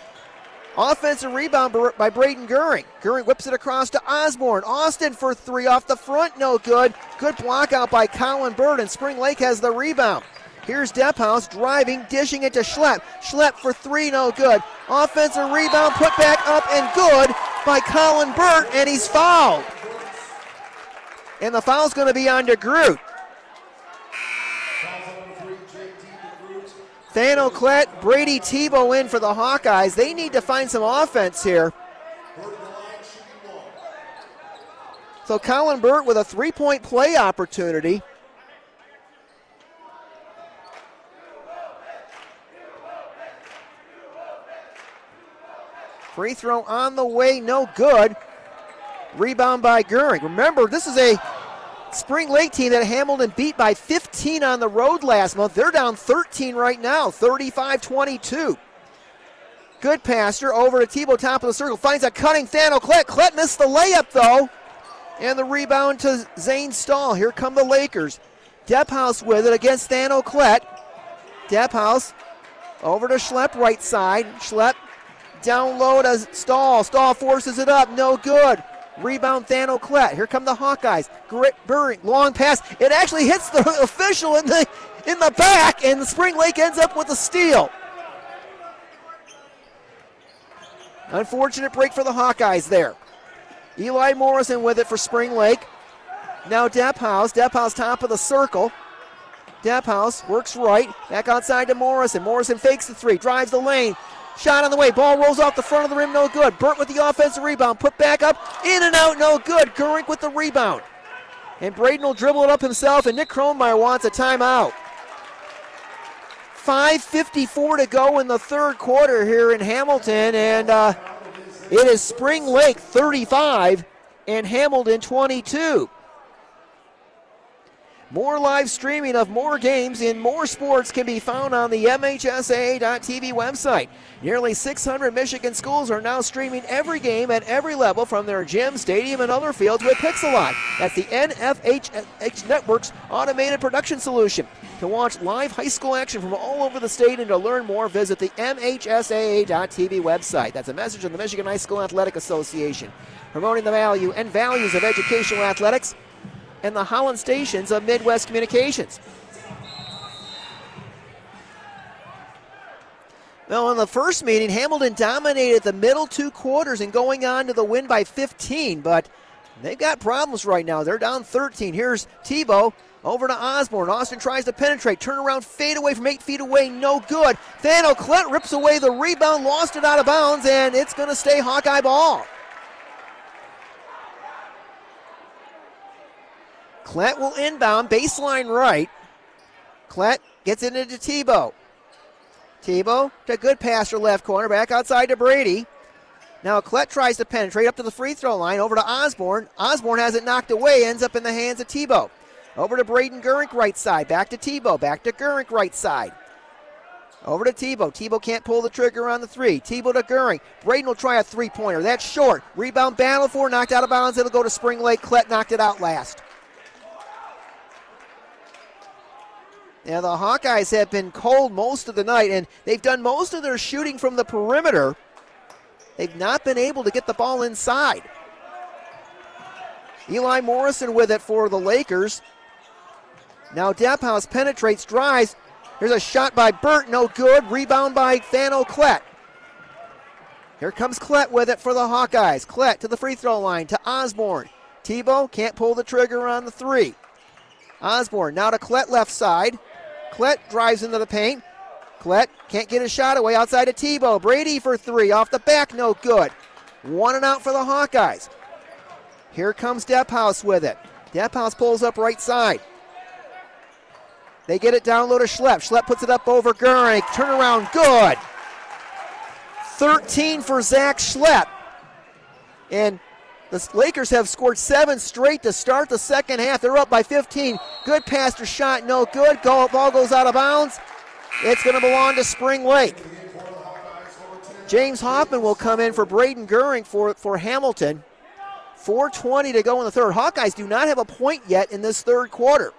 Offensive rebound by Braden Gurink. Gurink whips it across to Osborne. Austin for three off the front, no good. Good block out by Colin Burt, and Spring Lake has the rebound. Here's Dephouse driving, dishing it to Schlepp. Schlepp for three, no good. Offensive rebound, put back up and good by Colin Burt, and he's fouled. And the foul's going to be on DeGroote. Thano Klett, Brady Tebow in for the Hawkeyes. They need to find some offense here. So Colin Burt with a three-point play opportunity. Free throw on the way, no good. Rebound by Gurink. Remember, this is a Spring Lake team that Hamilton beat by fifteen on the road last month. They're down thirteen right now, thirty-five twenty-two. Goodpaster over to Tebow, top of the circle, finds a cutting Thano Klett. Klett missed the layup, though, and the rebound to Zane Stahl. Here come the Lakers. Dephouse with it against Thano Klett. Dephouse over to Schlepp, right side. Schlepp down low to Stahl. Stahl forces it up, no good. Rebound Thano Klett. Here come the Hawkeyes. Gurink, long pass. It actually hits the official in the in the back, and Spring Lake ends up with a steal. Unfortunate break for the Hawkeyes there. Eli Morrison with it for Spring Lake. Now Dephouse. Dephouse top of the circle. Dephouse works right. Back outside to Morrison. Morrison fakes the three. Drives the lane. Shot on the way, ball rolls off the front of the rim, no good. Burt with the offensive rebound, put back up, in and out, no good. Gurink with the rebound. And Braden will dribble it up himself, and Nick Kronemeyer wants a timeout. five fifty-four to go in the third quarter here in Hamilton, and uh, it is Spring Lake thirty-five and Hamilton twenty-two. More live streaming of more games and more sports can be found on the M H S A A dot T V website. Nearly six hundred Michigan schools are now streaming every game at every level from their gym, stadium, and other fields with Pixelot. That's the N F H S Network's automated production solution. To watch live high school action from all over the state and to learn more, visit the M H S A A dot T V website. That's a message of the Michigan High School Athletic Association, promoting the value and values of educational athletics and the Holland stations of Midwest Communications. Now in the first meeting, Hamilton dominated the middle two quarters and going on to the win by fifteen, but they've got problems right now. They're down thirteen. Here's Tebow over to Osborne. Austin tries to penetrate. Turnaround fade away from eight feet away. No good. Thano Klett rips away the rebound, lost it out of bounds, and it's going to stay Hawkeye ball. Klett will inbound, baseline right. Klett gets it into Tebow. Tebow to Goodpaster, left corner, back outside to Brady. Now Klett tries to penetrate up to the free throw line, over to Osborne. Osborne has it knocked away, ends up in the hands of Tebow. Over to Braden Gurink, right side, back to Tebow, back to Gurink, right side. Over to Tebow. Tebow can't pull the trigger on the three. Tebow to Gurink. Braden will try a three-pointer. That's short. Rebound battle for, knocked out of bounds. It'll go to Spring Lake. Klett knocked it out last. Now the Hawkeyes have been cold most of the night, and they've done most of their shooting from the perimeter. They've not been able to get the ball inside. Eli Morrison with it for the Lakers. Now Dephouse penetrates, drives. There's a shot by Burt, no good. Rebound by Thano Klett. Here comes Klett with it for the Hawkeyes. Klett to the free throw line to Osborne. Tebow can't pull the trigger on the three. Osborne now to Klett, left side. Klett drives into the paint. Klett can't get a shot away, outside of Tebow. Brady for three, off the back, no good. One and out for the Hawkeyes. Here comes Dephouse with it. Dephouse pulls up right side. They get it down low to Schlepp. Schlepp puts it up over Gurink. Turnaround, good. thirteen for Zach Schlepp. And the Lakers have scored seven straight to start the second half. They're up by fifteen. Goodpaster shot, no good. Ball goes out of bounds. It's going to belong to Spring Lake. James Hoffman will come in for Braden Gurink for, for Hamilton. four twenty to go in the third. Hawkeyes do not have a point yet in this third quarter.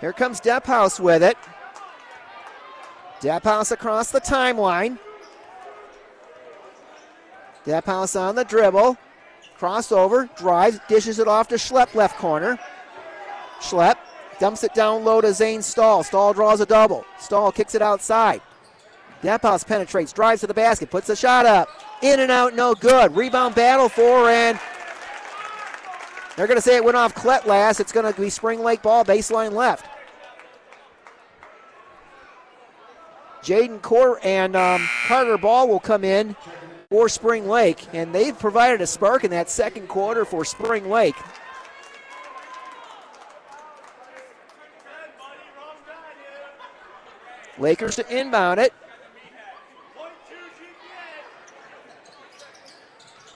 Here comes Dephouse with it. Dephouse across the timeline. Dephouse on the dribble. Crossover, drives, dishes it off to Schlepp, left corner. Schlepp dumps it down low to Zane Stahl. Stahl draws a double. Stahl kicks it outside. Dephouse penetrates, drives to the basket, puts the shot up. In and out, no good. Rebound battle for, and they're going to say it went off Klett last. It's going to be Spring Lake ball, baseline left. Jaden Core and um, Carter Ball will come in for Spring Lake, and they've provided a spark in that second quarter for Spring Lake. Lakers to inbound it.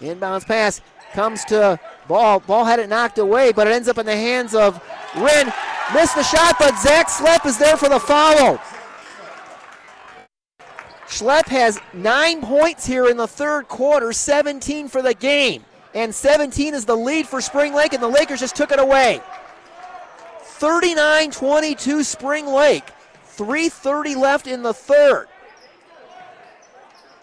Inbounds pass comes to Ball. Ball had it knocked away, but it ends up in the hands of Wren. Missed the shot, but Zach Schlepp is there for the foul. Schlepp has nine points here in the third quarter, seventeen for the game. And seventeen is the lead for Spring Lake, and the Lakers just took it away. thirty-nine twenty-two Spring Lake. three thirty left in the third.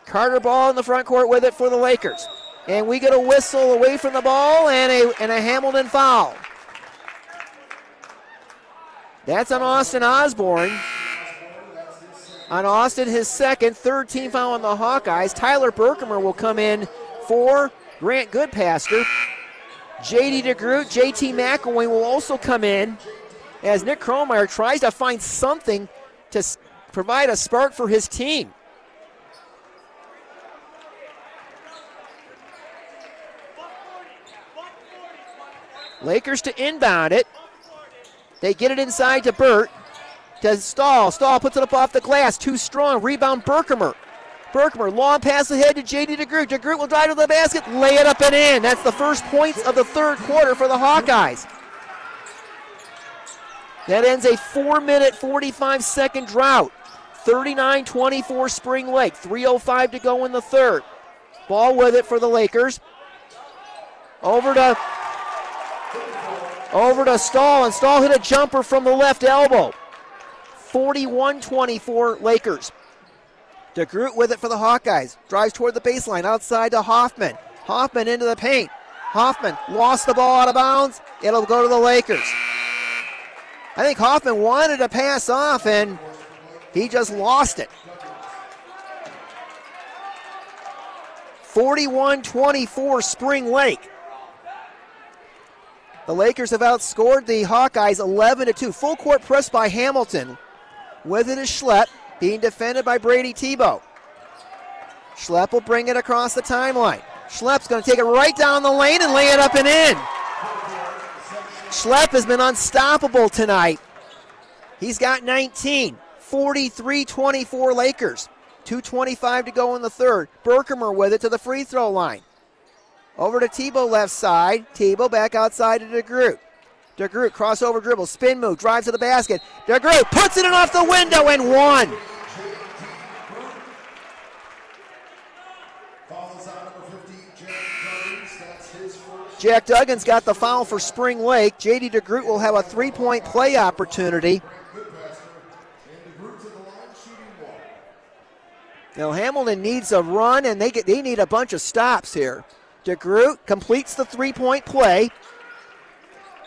Carter Ball in the front court with it for the Lakers. And we get a whistle away from the ball and a, and a Hamilton foul. That's on Austin Osborne. On Austin, his second, third team foul on the Hawkeyes. Tyler Berkemer will come in for Brant Goodpaster. J D. DeGroote, J T. McElwain will also come in as Nick Kronemeyer tries to find something to provide a spark for his team. Lakers to inbound it. They get it inside to Burt. To Stahl. Stahl puts it up off the glass. Too strong. Rebound Berkemer. Berkemer, long pass ahead to J D. DeGroote. DeGroote will drive to the basket, lay it up and in. That's the first points of the third quarter for the Hawkeyes. That ends a four minute, forty-five second drought. thirty-nine twenty-four Spring Lake. three oh five to go in the third. Ball with it for the Lakers. Over to, over to Stahl, and Stahl hit a jumper from the left elbow. forty-one twenty-four Lakers. DeGroote with it for the Hawkeyes. Drives toward the baseline, outside to Hoffman. Hoffman into the paint. Hoffman lost the ball out of bounds. It'll go to the Lakers. I think Hoffman wanted to pass off, and he just lost it. forty-one twenty-four Spring Lake. The Lakers have outscored the Hawkeyes eleven to two. Full court press by Hamilton. With it is Schlepp, being defended by Brady Tebow. Schlepp will bring it across the timeline. Schlepp's going to take it right down the lane and lay it up and in. Schlepp has been unstoppable tonight. He's got nineteen. forty-three twenty-four Lakers. two twenty-five to go in the third. Berkemer with it to the free throw line. Over to Tebow left side. Tebow back outside to DeGroote. DeGroote crossover dribble, spin move, drives to the basket. DeGroote puts it in off the window and one. Jack Duggins got the foul for Spring Lake. J D. DeGroote will have a three-point play opportunity. Now Hamilton needs a run, and they get they need a bunch of stops here. DeGroote completes the three-point play.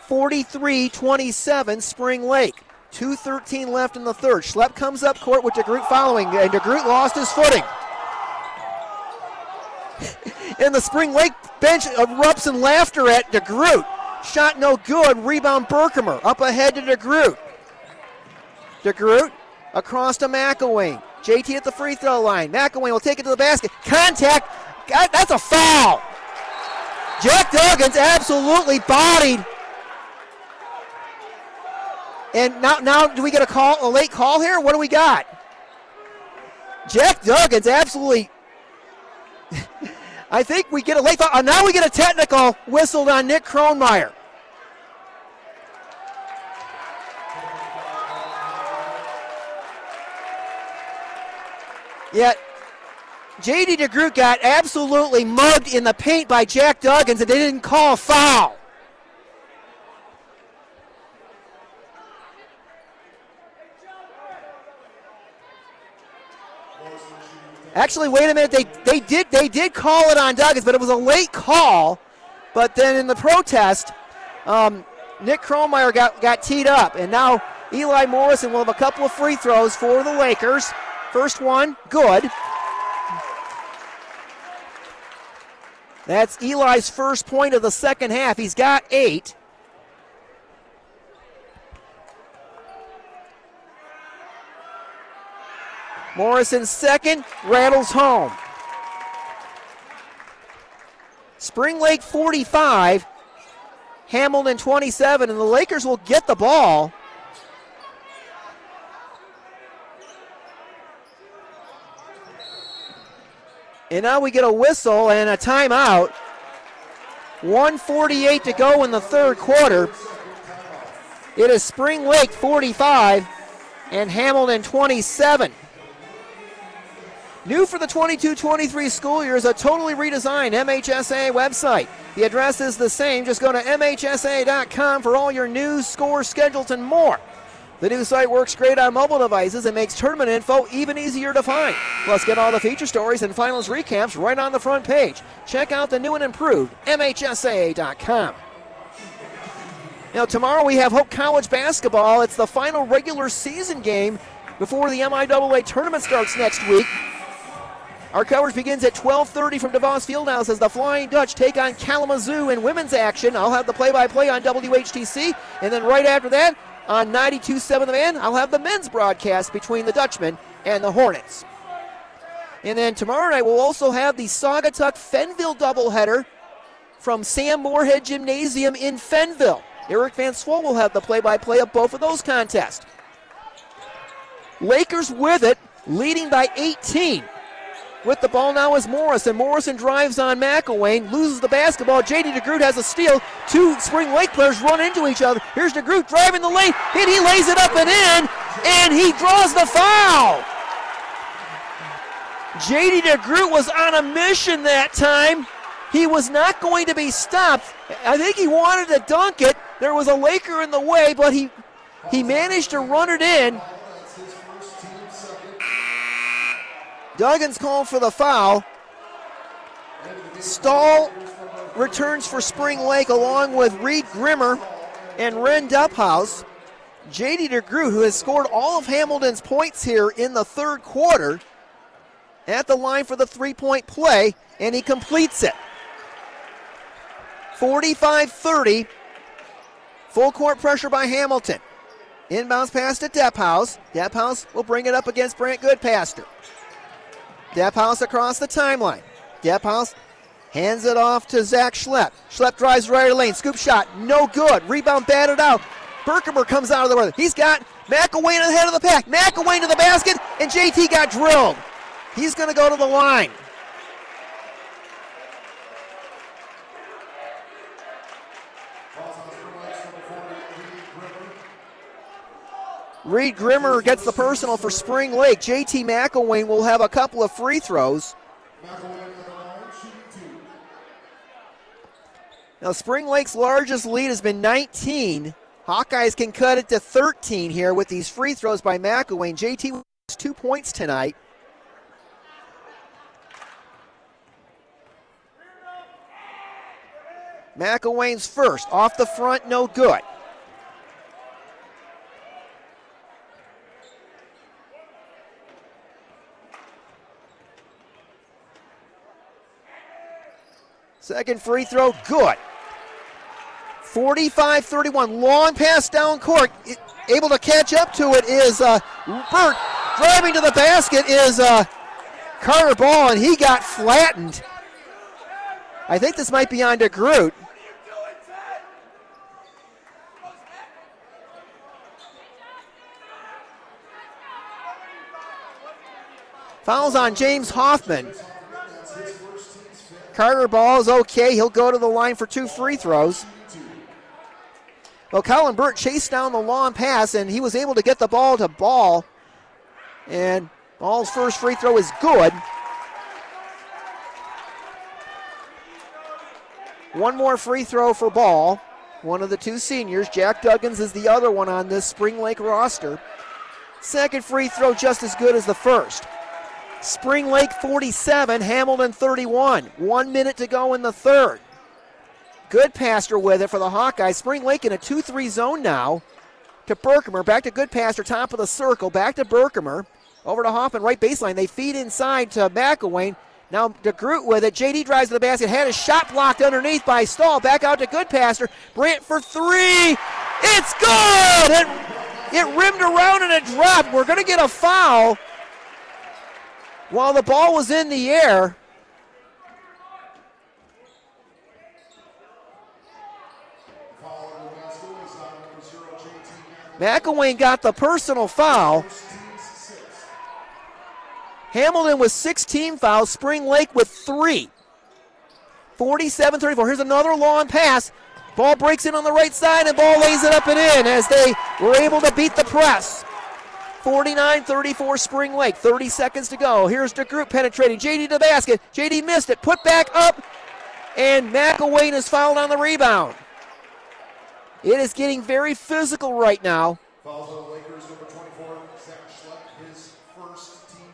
forty-three twenty-seven Spring Lake. two thirteen left in the third. Schlepp comes up court with DeGroote following, and DeGroote lost his footing. And the Spring Lake bench erupts in laughter at DeGroote. Shot no good. Rebound Berkemer. Up ahead to DeGroote. DeGroote across to McElwain. J T at the free throw line. McElwain will take it to the basket. Contact. God, that's a foul. Jack Duggins absolutely bodied. And now, now do we get a call, a late call here? What do we got? Jack Duggins absolutely. I think we get a late foul. Now we get a technical whistled on Nick Kronemeyer. Yet J D. DeGroote got absolutely mugged in the paint by Jack Duggins, and they didn't call a foul. Actually, wait a minute, they they did they did call it on Duggins, but it was a late call. But then in the protest, um, Nick Kronemeyer got, got teed up, and now Eli Morrison will have a couple of free throws for the Lakers. First one, good. That's Eli's first point of the second half. He's got eight. Morrison second, rattles home. Spring Lake forty-five, Hamilton twenty-seven, and the Lakers will get the ball. And now we get a whistle and a timeout. one forty-eight to go in the third quarter. It is Spring Lake forty-five and Hamilton twenty-seven. New for the twenty-two twenty-three school year is a totally redesigned M H S A website. The address is the same. Just go to M H S A dot com for all your news, scores, schedules, and more. The new site works great on mobile devices and makes tournament info even easier to find. Plus, get all the feature stories and finals recaps right on the front page. Check out the new and improved M H S A dot com. Now, tomorrow we have Hope College basketball. It's the final regular season game before the M I A A tournament starts next week. Our coverage begins at twelve thirty from DeVos Fieldhouse as the Flying Dutch take on Kalamazoo in women's action. I'll have the play-by-play on W H T C, and then right after that, on ninety-two point seven The Man, I'll have the men's broadcast between the Dutchmen and the Hornets. And then tomorrow night, we'll also have the Saugatuck Fennville doubleheader from Sam Moorhead Gymnasium in Fennville. Eric Van Swole will have the play-by-play of both of those contests. Lakers with it, leading by eighteen. With the ball now is Morrison. Morrison drives on McElwain, loses the basketball. J D. DeGroote has a steal. Two Spring Lake players run into each other. Here's DeGroote driving the lane, and he lays it up and in, and he draws the foul. J D. DeGroote was on a mission that time. He was not going to be stopped. I think he wanted to dunk it. There was a Laker in the way, but he he managed to run it in. Duggins called for the foul. Stahl returns for Spring Lake along with Reed Grimmer and Wren Dephouse. J D. DeGroote, who has scored all of Hamilton's points here in the third quarter, at the line for the three-point play, and he completes it. forty-five thirty, full court pressure by Hamilton. Inbounds pass to Dephouse. Dephouse will bring it up against Brant Goodpaster. Dephouse across the timeline. Dephouse hands it off to Zach Schlepp. Schlepp drives right of lane. Scoop shot, no good. Rebound batted out. Berkemer comes out of the way. He's got McElwain at the head of the pack. McElwain to the basket, and J T got drilled. He's going to go to the line. Reed Grimmer gets the personal for Spring Lake. J T. McElwain will have a couple of free throws. Now Spring Lake's largest lead has been nineteen. Hawkeyes can cut it to thirteen here with these free throws by McElwain. J T has two points tonight. McElwain's first, off the front, no good. Second free throw, good. forty-five thirty-one, long pass down court. It, able to catch up to it is uh, Burt. Driving to the basket is uh, Carter Ball, and he got flattened. I think this might be on DeGroote. Fouls on James Hoffman. Carter Ball is okay. He'll go to the line for two free throws. Well, Colin Burt chased down the long pass, and he was able to get the ball to Ball. And Ball's first free throw is good. One more free throw for Ball. One of the two seniors. Jack Duggins is the other one on this Spring Lake roster. Second free throw just as good as the first. Spring Lake forty-seven, Hamilton thirty-one. One minute to go in the third. Goodpaster with it for the Hawkeyes. Spring Lake in a two three zone now to Berkemer. Back to Goodpaster, top of the circle. Back to Berkemer. Over to Hoffman, right baseline. They feed inside to McElwain. Now DeGroote with it. J D drives to the basket. Had a shot blocked underneath by Stahl. Back out to Goodpaster. Brant for three. It's good! It, it rimmed around and it dropped. We're going to get a foul. While the ball was in the air, McElwain got the personal foul. Hamilton with sixteen fouls, Spring Lake with three. forty-seven thirty-four, here's another long pass. Ball breaks in on the right side, and Ball lays it up and in as they were able to beat the press. forty-nine thirty-four Spring Lake, thirty seconds to go. Here's DeGroote penetrating, J D to the basket. J D missed it, put back up, and McElwain is fouled on the rebound. It is getting very physical right now.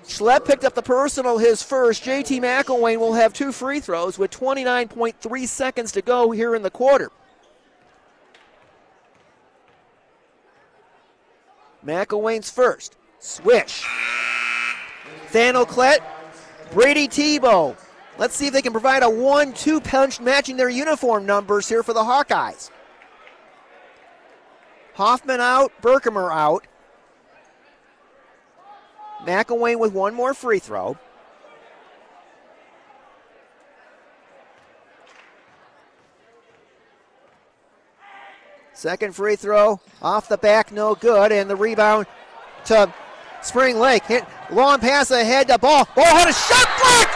Schlepp picked up the personal, his first. J T. McElwain will have two free throws with twenty-nine point three seconds to go here in the quarter. McElwain's first. Swish. Thano Klett, Brady Tebow. Let's see if they can provide a one two punch matching their uniform numbers here for the Hawkeyes. Hoffman out, Berkemer out. McElwain with one more free throw. Second free throw off the back, no good, and the rebound to Spring Lake. Hit long pass ahead to Ball. Ball had a shot blocked.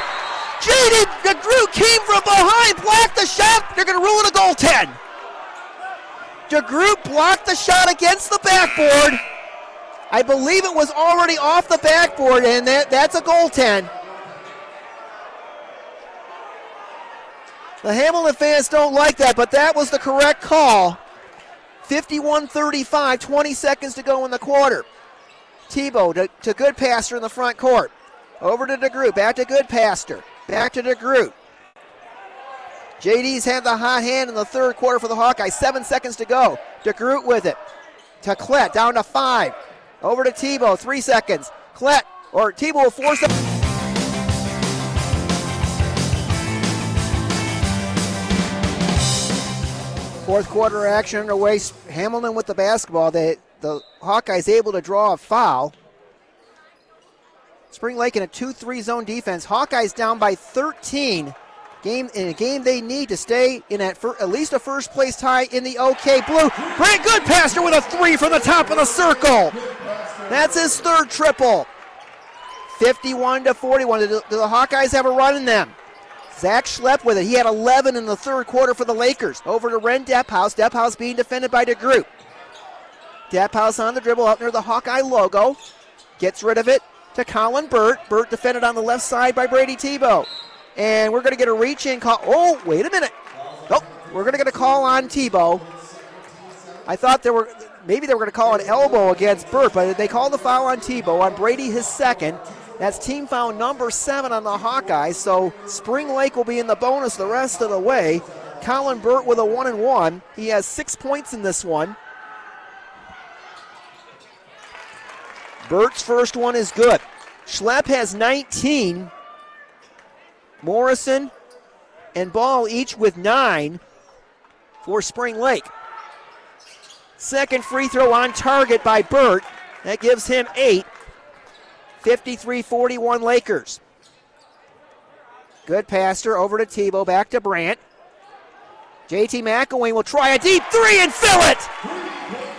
J D. DeGroote came from behind, blocked the shot. They're going to ruin a goaltend. DeGroote blocked the shot against the backboard. I believe it was already off the backboard, and that, that's a goaltend. The Hamilton fans don't like that, but that was the correct call. fifty-one thirty-five, twenty seconds to go in the quarter. Tebow to, to Goodpaster in the front court. Over to DeGroote, back to Goodpaster, back to DeGroote. J D's had the hot hand in the third quarter for the Hawkeyes. Seven seconds to go. DeGroote with it. To Klett, down to five. Over to Tebow, three seconds. Klett, or Tebow will force the... Fourth quarter action underway. Hamilton with the basketball. They, the Hawkeyes able to draw a foul. Spring Lake in a two three zone defense. Hawkeyes down by thirteen. Game in a game they need to stay in at fir- at least a first place tie in the OK Blue. Brant Goodpaster with a three from the top of the circle. That's his third triple. fifty-one to forty-one. Do, do the Hawkeyes have a run in them? Zach Schlepp with it. He had eleven in the third quarter for the Lakers. Over to Wren Dephouse. Dephouse being defended by DeGroote. Dephouse on the dribble out near the Hawkeye logo. Gets rid of it to Colin Burt. Burt defended on the left side by Brady Tebow. And we're going to get a reach-in call. Oh, wait a minute. Nope, we're going to get a call on Tebow. I thought there were maybe they were going to call an elbow against Burt, but they called the foul on Tebow, on Brady his second. That's team foul number seven on the Hawkeyes, so Spring Lake will be in the bonus the rest of the way. Colin Burt with a one and one. He has six points in this one. Burt's first one is good. Schlepp has nineteen. Morrison and Ball each with nine for Spring Lake. Second free throw on target by Burt. That gives him eight. fifty-three forty-one Lakers. Goodpaster over to Tebow, back to Brant. J T. McElwain will try a deep three and fill it!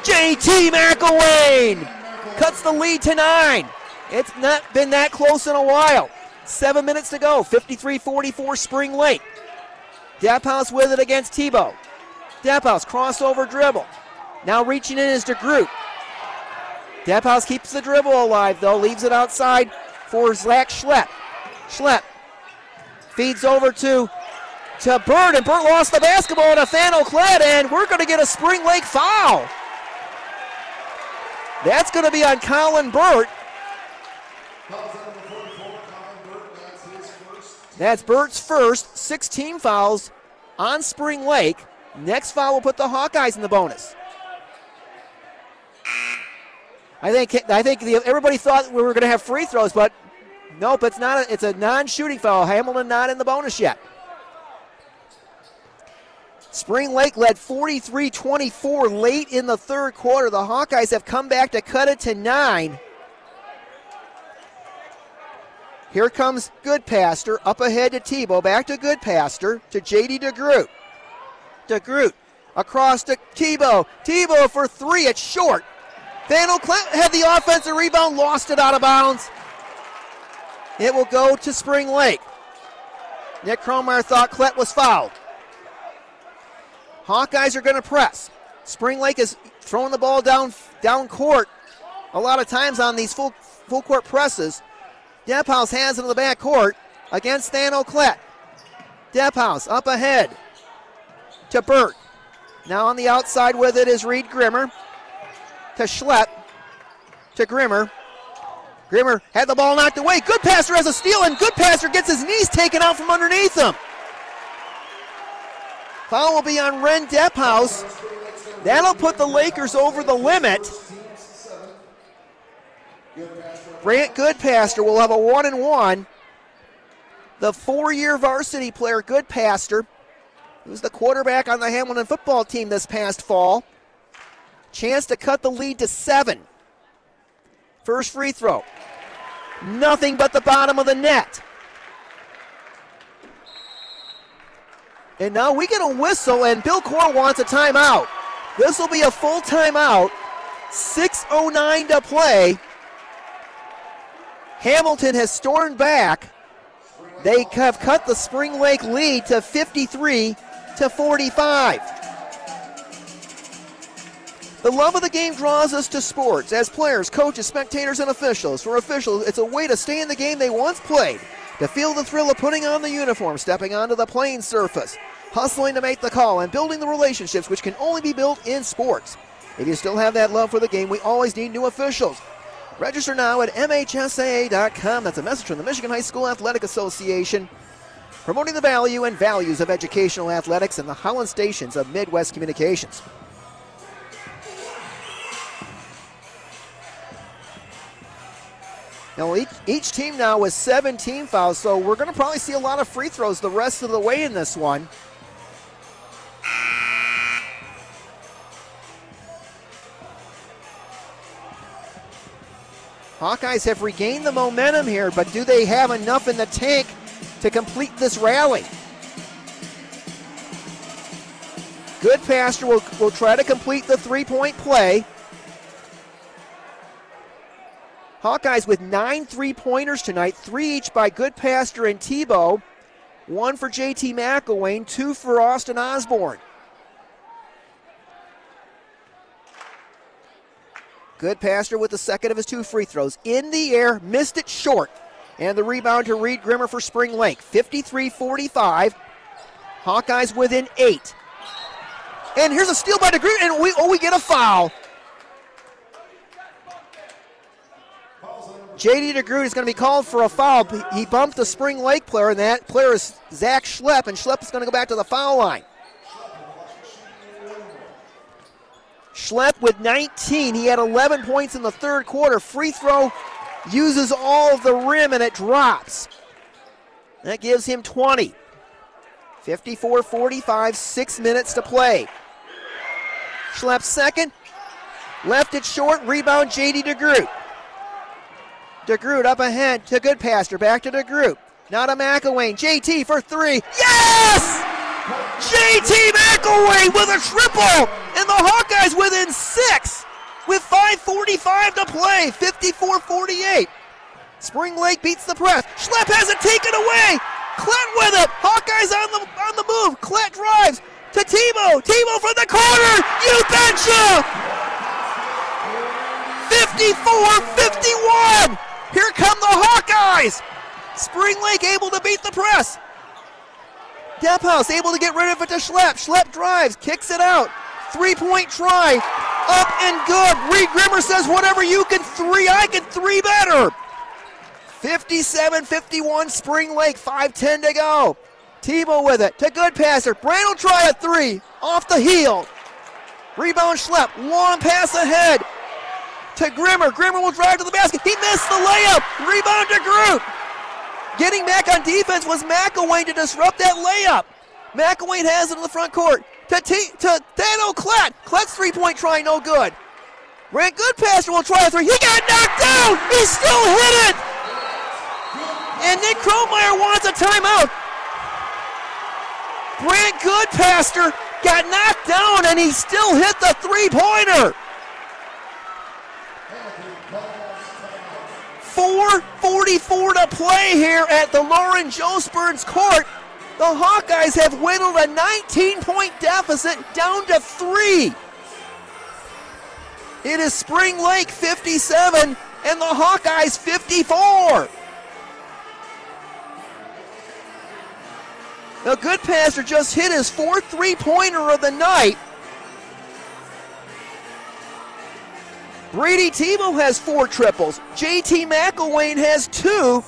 J T. McElwain cuts the lead to nine. It's not been that close in a while. Seven minutes to go, fifty-three forty-four Spring Lake. Dephouse with it against Tebow. Dephouse crossover dribble. Now reaching in is DeGroote. Dephouse keeps the dribble alive though, leaves it outside for Zach Schlepp. Schlepp feeds over to, to Burt, and Burt lost the basketball to Thano Klett, and we're going to get a Spring Lake foul. That's going to be on Colin Burt. That's Burt's first, sixteen fouls on Spring Lake. Next foul will put the Hawkeyes in the bonus. I think I think the, everybody thought we were going to have free throws, but nope, it's not. A, it's a non-shooting foul. Hamilton not in the bonus yet. Spring Lake led forty-three twenty-four late in the third quarter. The Hawkeyes have come back to cut it to nine. Here comes Goodpaster, up ahead to Tebow, back to Goodpaster, to J D. DeGroote. DeGroote across to Tebow. Tebow for three, it's short. Thano Klett had the offensive rebound, lost it out of bounds. It will go to Spring Lake. Nick Kronemeyer thought Klett was fouled. Hawkeyes are going to press. Spring Lake is throwing the ball down, down court a lot of times on these full, full court presses. Dephouse has it in the backcourt against Thano Klett. Dephouse up ahead to Burt. Now on the outside with it is Reed Grimmer to Schlepp to Grimmer. Grimmer had the ball knocked away. Goodpaster has a steal, and Goodpaster gets his knees taken out from underneath him. Foul will be on Wren Dephouse. That'll put the Lakers over the limit. Brant Goodpaster will have a one and one. The four-year varsity player Goodpaster, who was the quarterback on the Hamilton football team this past fall, chance to cut the lead to seven. First free throw, nothing but the bottom of the net. And now we get a whistle, and Bill Core wants a timeout. This will be a full timeout. six oh nine to play. Hamilton has stormed back. They have cut the Spring Lake lead to fifty-three to forty-five. The love of the game draws us to sports as players, coaches, spectators, and officials. For officials, it's a way to stay in the game they once played, to feel the thrill of putting on the uniform, stepping onto the playing surface, hustling to make the call, and building the relationships which can only be built in sports. If you still have that love for the game, we always need new officials. Register now at M H S A A dot com. That's a message from the Michigan High School Athletic Association, promoting the value and values of educational athletics and the Holland stations of Midwest Communications. Now each, each team now with seven team fouls, so we're going to probably see a lot of free throws the rest of the way in this one. Hawkeyes have regained the momentum here, but do they have enough in the tank to complete this rally? Goodpaster will, will try to complete the three-point play. Hawkeyes with nine three-pointers tonight, three each by Goodpaster and Tebow, one for J T. McElwain, two for Austin Osborne. Goodpaster with the second of his two free throws. In the air, missed it short. And the rebound to Reed Grimmer for Spring Lake. fifty-three forty-five. Hawkeyes within eight. And here's a steal by DeGroote, and we, oh, we get a foul. J D. DeGroote is going to be called for a foul. He bumped the Spring Lake player, and that player is Zach Schlepp, and Schlepp is going to go back to the foul line. Schlepp with nineteen. He had eleven points in the third quarter. Free throw uses all of the rim, and it drops. That gives him twenty. fifty-four forty-five, six minutes to play. Schlepp second. Left it short. Rebound, J D. DeGroote. DeGroote up ahead to Goodpaster. Back to DeGroote. Now to McElwain. J T for three. Yes! J T. McElwain with a triple, and the Hawkeyes within six with five forty-five to play, fifty-four forty-eight. Spring Lake beats the press. Schlepp has it taken away. Klett with it. Hawkeyes on the, on the move. Klett drives to Tebow. Tebow from the corner. You betcha! fifty-four fifty-one. Here come the Hawkeyes. Spring Lake able to beat the press. Dephouse able to get rid of it to Schlepp. Schlepp drives, kicks it out. Three-point try, up and good. Reed Grimmer says, whatever you can three, I can three better. fifty-seven fifty-one Spring Lake, five ten to go. Tebow with it to Goodpaster. Brant will try a three, off the heel. Rebound Schlepp, long pass ahead to Grimmer. Grimmer will drive to the basket. He missed the layup. Rebound to DeGroote. Getting back on defense was McElwain to disrupt that layup. McElwain has it in the front court to, T- to Thano Klett. Klett's three-point try, no good. Brant Goodpaster will try a three. He got knocked down. He still hit it. And Nick Kronemeyer wants a timeout. Brant Goodpaster got knocked down, and he still hit the three-pointer. four forty-four to play here at the Lauren Josepherns Court. The Hawkeyes have whittled a nineteen-point deficit down to three. It is Spring Lake fifty-seven and the Hawkeyes fifty-four. Now Goodpaster just hit his fourth three-pointer of the night. Brady Tebow has four triples. J T. McElwain has two.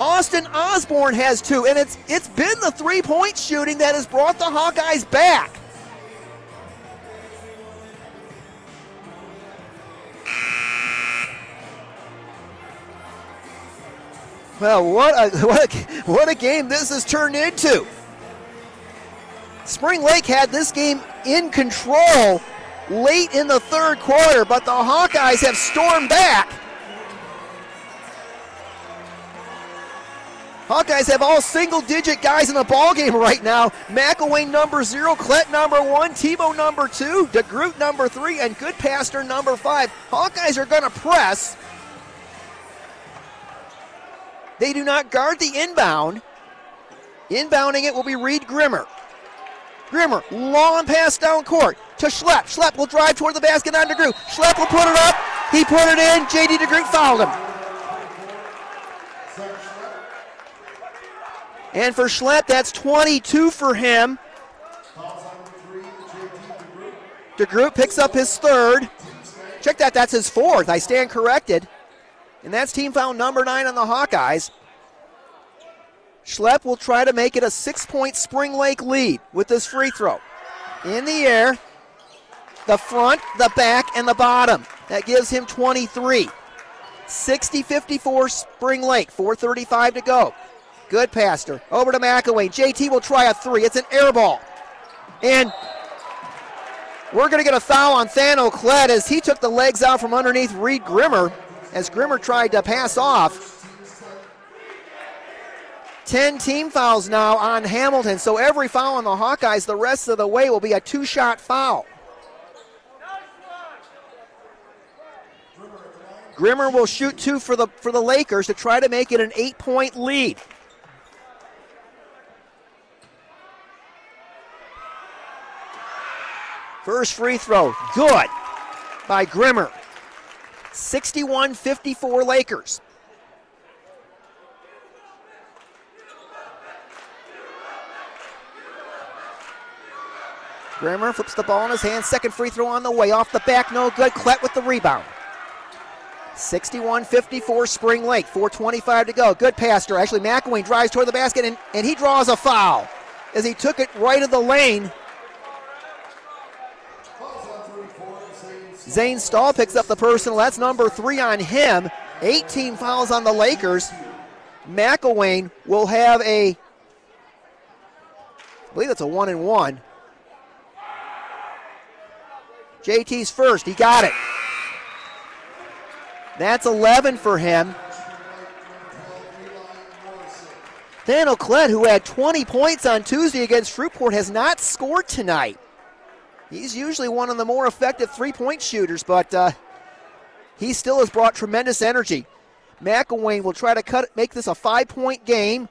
Austin Osborne has two. And it's it's been the three-point shooting that has brought the Hawkeyes back. Well, what a, what a, what a game this has turned into. Spring Lake had this game in control late in the third quarter, but the Hawkeyes have stormed back. Hawkeyes have all single-digit guys in the ballgame right now. McElwain number zero, Klett number one, Tebow number two, DeGroote number three, and Goodpaster number five. Hawkeyes are going to press. They do not guard the inbound. Inbounding it will be Reed Grimmer. Grimmer, long pass down court to Schlepp. Schlepp will drive toward the basket on DeGroote. Schlepp will put it up. He put it in. J D. DeGroote fouled him. And for Schlepp, that's twenty-two for him. DeGroote picks up his third. Check that, that's his fourth. I stand corrected. And that's team foul number nine on the Hawkeyes. Schlepp will try to make it a six-point Spring Lake lead with this free throw. In the air, the front, the back, and the bottom. That gives him twenty-three. sixty fifty-four Spring Lake, four thirty-five to go. Goodpaster over to McElwain. J T will try a three. It's an air ball. And we're going to get a foul on Thano Klett as he took the legs out from underneath Reed Grimmer as Grimmer tried to pass off. ten team fouls now on Hamilton, so every foul on the Hawkeyes the rest of the way will be a two-shot foul. Grimmer will shoot two for the for the Lakers to try to make it an eight-point lead. First free throw, good by Grimmer. sixty-one fifty-four Lakers. Grimmer flips the ball in his hand. Second free throw on the way. Off the back, no good. Klett with the rebound. sixty-one fifty-four Spring Lake. four twenty-five to go. Good passer. Actually, McElwain drives toward the basket, and, and he draws a foul as he took it right of the lane. Zane Stahl picks up the personal. That's number three on him. eighteen fouls on the Lakers. McElwain will have a, I believe it's a one and one. J T's first, he got it. That's eleven for him. Thano Klett, who had twenty points on Tuesday against Fruitport, has not scored tonight. He's usually one of the more effective three-point shooters, but uh, he still has brought tremendous energy. McElwain will try to cut, make this a five-point game.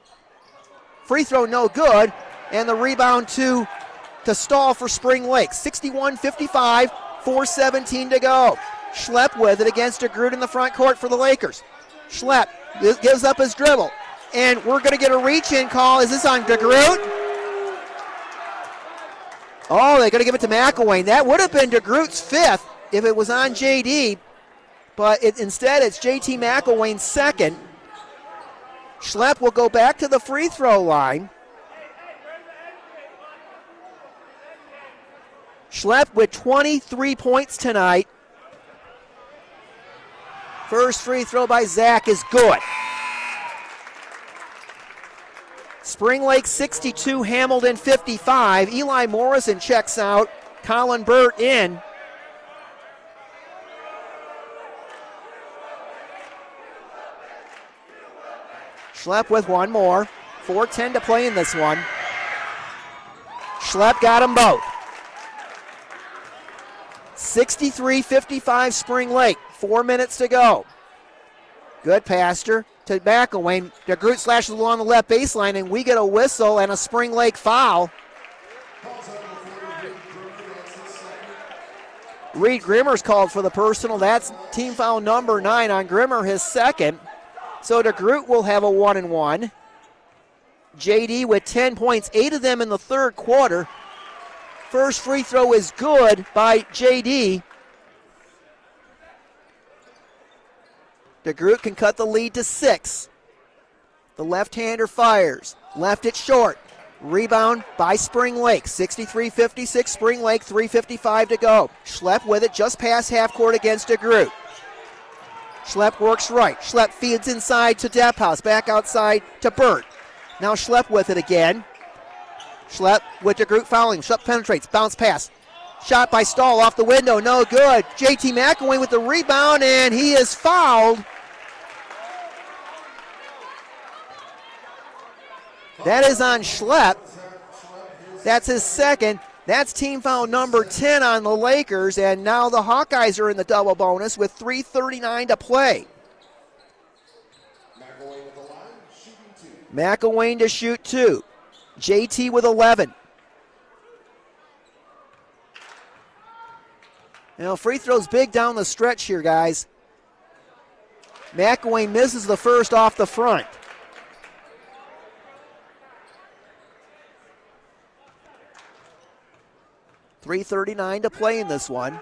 Free throw no good, and the rebound to to Stahl for Spring Lake. sixty-one fifty-five, four seventeen to go. Schlepp with it against DeGroote in the front court for the Lakers. Schlepp gives up his dribble, and we're going to get a reach-in call. Is this on DeGroote? Oh, they're going to give it to McElwain. That would have been DeGroote's fifth if it was on J D, but it, instead it's J T McElwain's second. Schlepp will go back to the free throw line. Schlepp with twenty-three points tonight. First free throw by Zach is good. Spring Lake sixty-two, Hamilton fifty-five. Eli Morrison checks out, Colin Burt in. Schlepp with one more. four ten to play in this one. Schlepp got them both. sixty-three fifty-five Spring Lake, four minutes to go. Goodpaster to McElwain. DeGroote slashes along the left baseline, and we get a whistle and a Spring Lake foul. Reed Grimmer's called for the personal. That's team foul number nine on Grimmer, his second. So DeGroote will have a one and one. J D with ten points, eight of them in the third quarter. First free throw is good by J D. DeGroote can cut the lead to six. The left-hander fires. Left it short. Rebound by Spring Lake. sixty-three fifty-six Spring Lake, three fifty-five to go. Schlepp with it just past half court against DeGroote. Schlepp works right. Schlepp feeds inside to Dephouse. Back outside to Burt. Now Schlepp with it again. Schlepp with DeGroote fouling. Schlepp penetrates. Bounce pass. Shot by Stahl off the window. No good. J T McElwain with the rebound, and he is fouled. That is on Schlepp. That's his second. That's team foul number ten on the Lakers, and now the Hawkeyes are in the double bonus with three thirty-nine to play. McElwain, with the line, shooting two. McElwain to shoot two. J T with eleven. Now free throws big down the stretch here, guys. McElwain misses the first off the front. three thirty-nine to play in this one.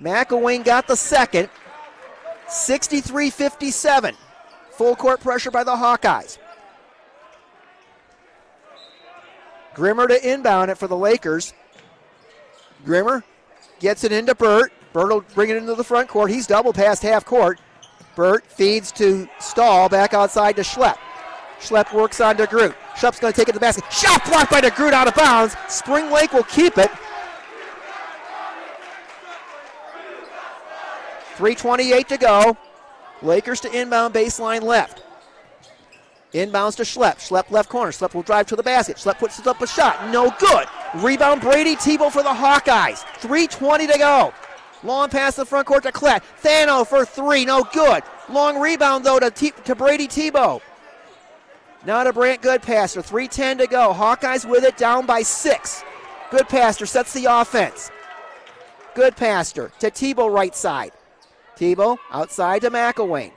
McElwain got the second. sixty-three fifty-seven. Full court pressure by the Hawkeyes. Grimmer to inbound it for the Lakers. Grimmer gets it into Burt. Burt will bring it into the front court. He's double past half court. Burt feeds to Stahl, back outside to Schlepp. Schlepp works on DeGroote. Schlepp's going to take it to the basket. Shot blocked by DeGroote, out of bounds. Spring Lake will keep it. three twenty-eight to go. Lakers to inbound, baseline left. Inbounds to Schlepp. Schlepp left corner. Schlepp will drive to the basket. Schlepp puts up a shot. No good. Rebound Brady Tebow for the Hawkeyes. three twenty to go. Long pass to the front court to Klett. Thano for three. No good. Long rebound, though, to, T- to Brady Tebow. Now to Brant Goodpaster, three ten to go. Hawkeyes with it, down by six. Goodpaster sets the offense. Goodpaster to Tebow right side. Tebow outside to McElwain.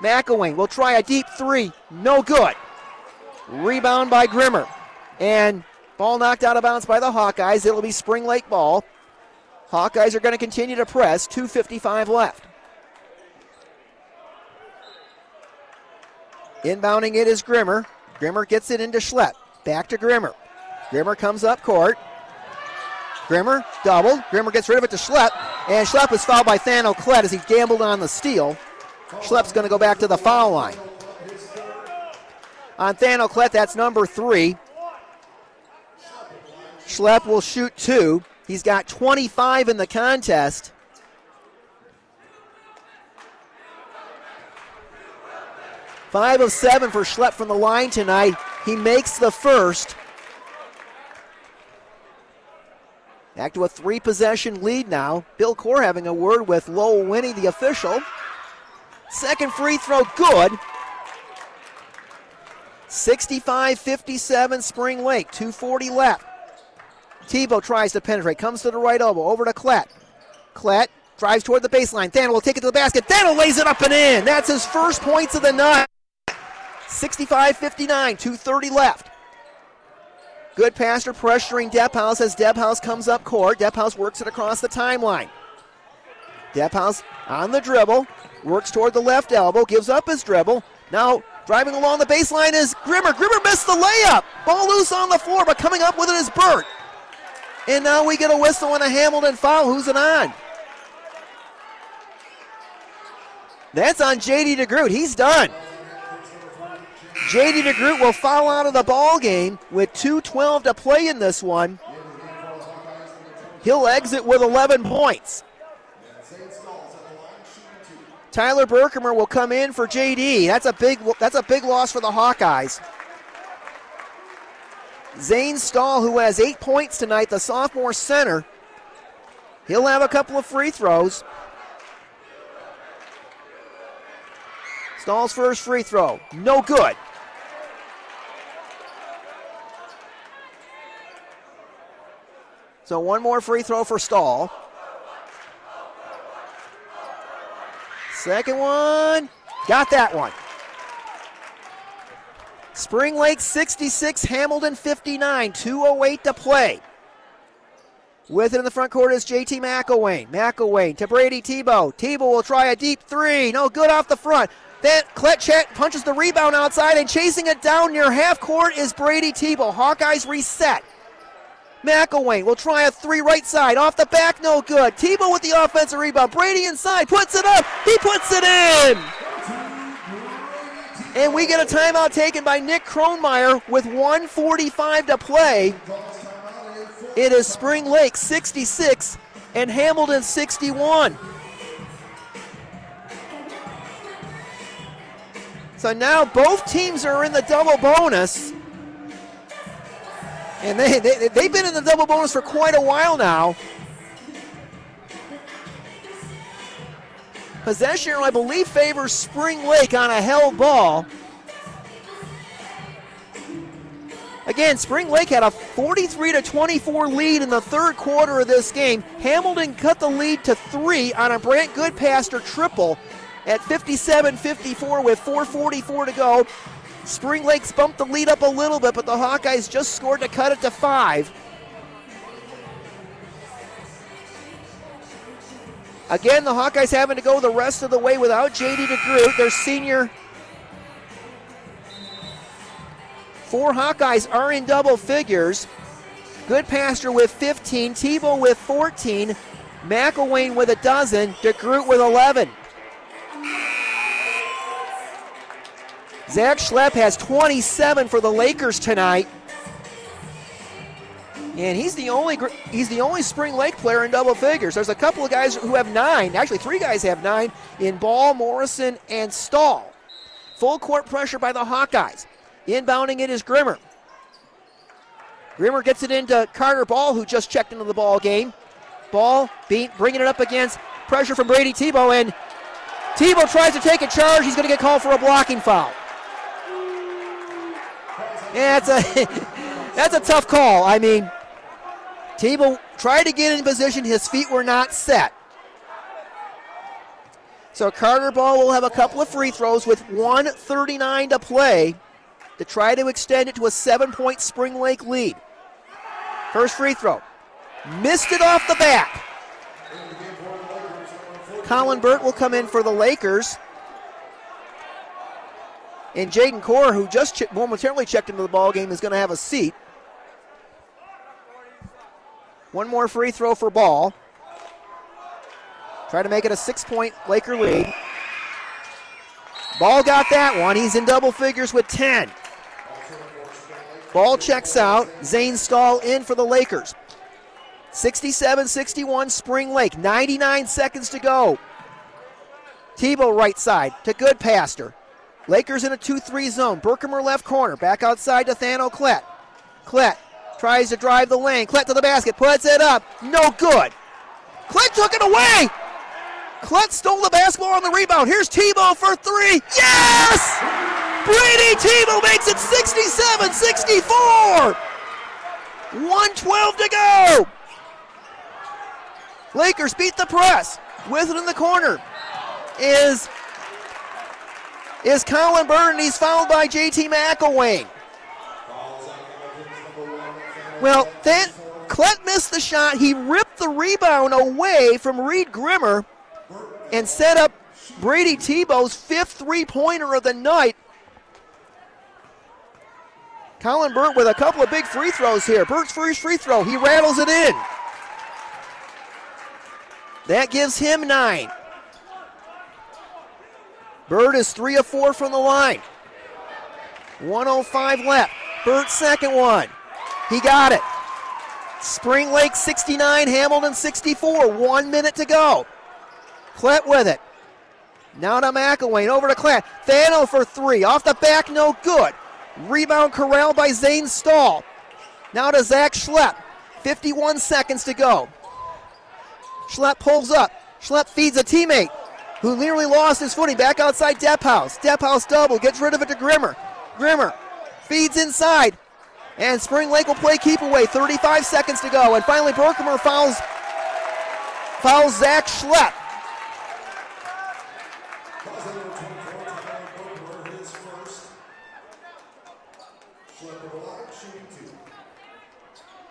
McElwain will try a deep three, no good. Rebound by Grimmer. And ball knocked out of bounds by the Hawkeyes. It'll be Spring Lake ball. Hawkeyes are going to continue to press, two fifty-five left. Inbounding it is Grimmer. Grimmer gets it into Schlepp. Back to Grimmer. Grimmer comes up court. Grimmer doubled. Grimmer gets rid of it to Schlepp. And Schlepp is fouled by Thano Klett as he gambled on the steal. Schlepp's going to go back to the foul line. On Thano Klett, that's number three. Schlepp will shoot two. He's got twenty-five in the contest. Five of seven for Schlepp from the line tonight. He makes the first. Back to a three-possession lead now. Bill Core having a word with Lowell Winnie, the official. Second free throw, good. sixty-five fifty-seven Spring Lake, two forty left. Tebow tries to penetrate, comes to the right elbow, over to Klett. Klett drives toward the baseline. Thano will take it to the basket. Thano lays it up and in. That's his first points of the night. sixty-five fifty-nine, two thirty left. Goodpaster pressuring Dephouse as Dephouse comes up court. Dephouse works it across the timeline. Dephouse on the dribble, works toward the left elbow, gives up his dribble. Now driving along the baseline is Grimmer. Grimmer missed the layup. Ball loose on the floor, but coming up with it is Burt. And now we get a whistle and a Hamilton foul. Who's it on? That's on J D. DeGroote. He's done. J D. DeGroote will foul out of the ball game with two twelve to play in this one. He'll exit with eleven points. Tyler Berkemer will come in for J D. That's a big that's a big loss for the Hawkeyes. Zane Stahl, who has eight points tonight, the sophomore center, he'll have a couple of free throws. Stahl's first free throw, no good. So one more free throw for Stahl. Second one, got that one. Spring Lake sixty-six, Hamilton fifty-nine, two oh eight to play. With it in the front court is J T. McElwain. McElwain to Brady Tebow. Tebow will try a deep three, no good off the front. Then Klett punches the rebound outside, and chasing it down near half court is Brady Tebow. Hawkeyes reset. McElwain will try a three right side, off the back, no good. Tebow with the offensive rebound. Brady inside, puts it up, he puts it in! And we get a timeout taken by Nick Kronemeyer with one forty-five to play. It is Spring Lake sixty-six and Hamilton sixty-one. So now both teams are in the double bonus. And they, they, they've been in the double bonus for quite a while now. Possession, I believe, favors Spring Lake on a held ball. Again, Spring Lake had a forty-three to twenty-four lead in the third quarter of this game. Hamilton cut the lead to three on a Brant Goodpaster triple at fifty-seven fifty-four with four forty-four to go. Spring Lake's bumped the lead up a little bit, but the Hawkeyes just scored to cut it to five. Again, the Hawkeyes having to go the rest of the way without J D. DeGroote, their senior. Four Hawkeyes are in double figures. Goodpaster with fifteen, Tebow with fourteen, McElwain with a dozen, DeGroote with eleven. Zach Schlepp has twenty-seven for the Lakers tonight. And he's the only he's the only Spring Lake player in double figures. There's a couple of guys who have nine. Actually, three guys have nine in Ball, Morrison, and Stahl. Full court pressure by the Hawkeyes. Inbounding it is Grimmer. Grimmer gets it into Carter Ball, who just checked into the ball game. Ball beat, bringing it up against pressure from Brady Tebow, and Tebow tries to take a charge. He's going to get called for a blocking foul. Yeah, that's a that's a tough call. I mean, Tebow tried to get in position. His feet were not set. So Carter Ball will have a couple of free throws with one thirty-nine to play to try to extend it to a seven-point Spring Lake lead. First free throw. Missed it off the back. Colin Burt will come in for the Lakers. And Jaden Core, who just ch- momentarily checked into the ball game, is going to have a seat. One more free throw for Ball. Try to make it a six-point Laker lead. Ball got that one. He's in double figures with ten. Ball checks out. Zane Stahl in for the Lakers. sixty-seven sixty-one Spring Lake. ninety-nine seconds to go. Tebow right side to Goodpaster. Lakers in a two three zone. Berkemer left corner. Back outside to Thano Klett. Klett tries to drive the lane. Klett to the basket. Puts it up. No good. Klett took it away. Klett stole the basketball on the rebound. Here's Tebow for three. Yes! Brady Tebow makes it sixty-seven sixty-four. one twelve to go. Lakers beat the press. With it in the corner is, is Colin Byrne. He's fouled by J T. McElwain. Well, then Klett missed the shot. He ripped the rebound away from Reed Grimmer and set up Brady Tebow's fifth three-pointer of the night. Colin Burt with a couple of big free throws here. Burt's first free throw, he rattles it in. That gives him nine. Burt is three of four from the line. one oh five left. Burt's second one. He got it. Spring Lake sixty-nine, Hamilton sixty-four. One minute to go. Klett with it. Now to McElwain, over to Klett. Thano for three, off the back, no good. Rebound corralled by Zane Stahl. Now to Zach Schlepp, fifty-one seconds to go. Schlepp pulls up. Schlepp feeds a teammate who nearly lost his footing. Back outside Dephouse. Dephouse double, gets rid of it to Grimmer. Grimmer feeds inside, and Spring Lake will play keep away, thirty-five seconds to go. And finally, Berkemer fouls, fouls Zach Schlepp.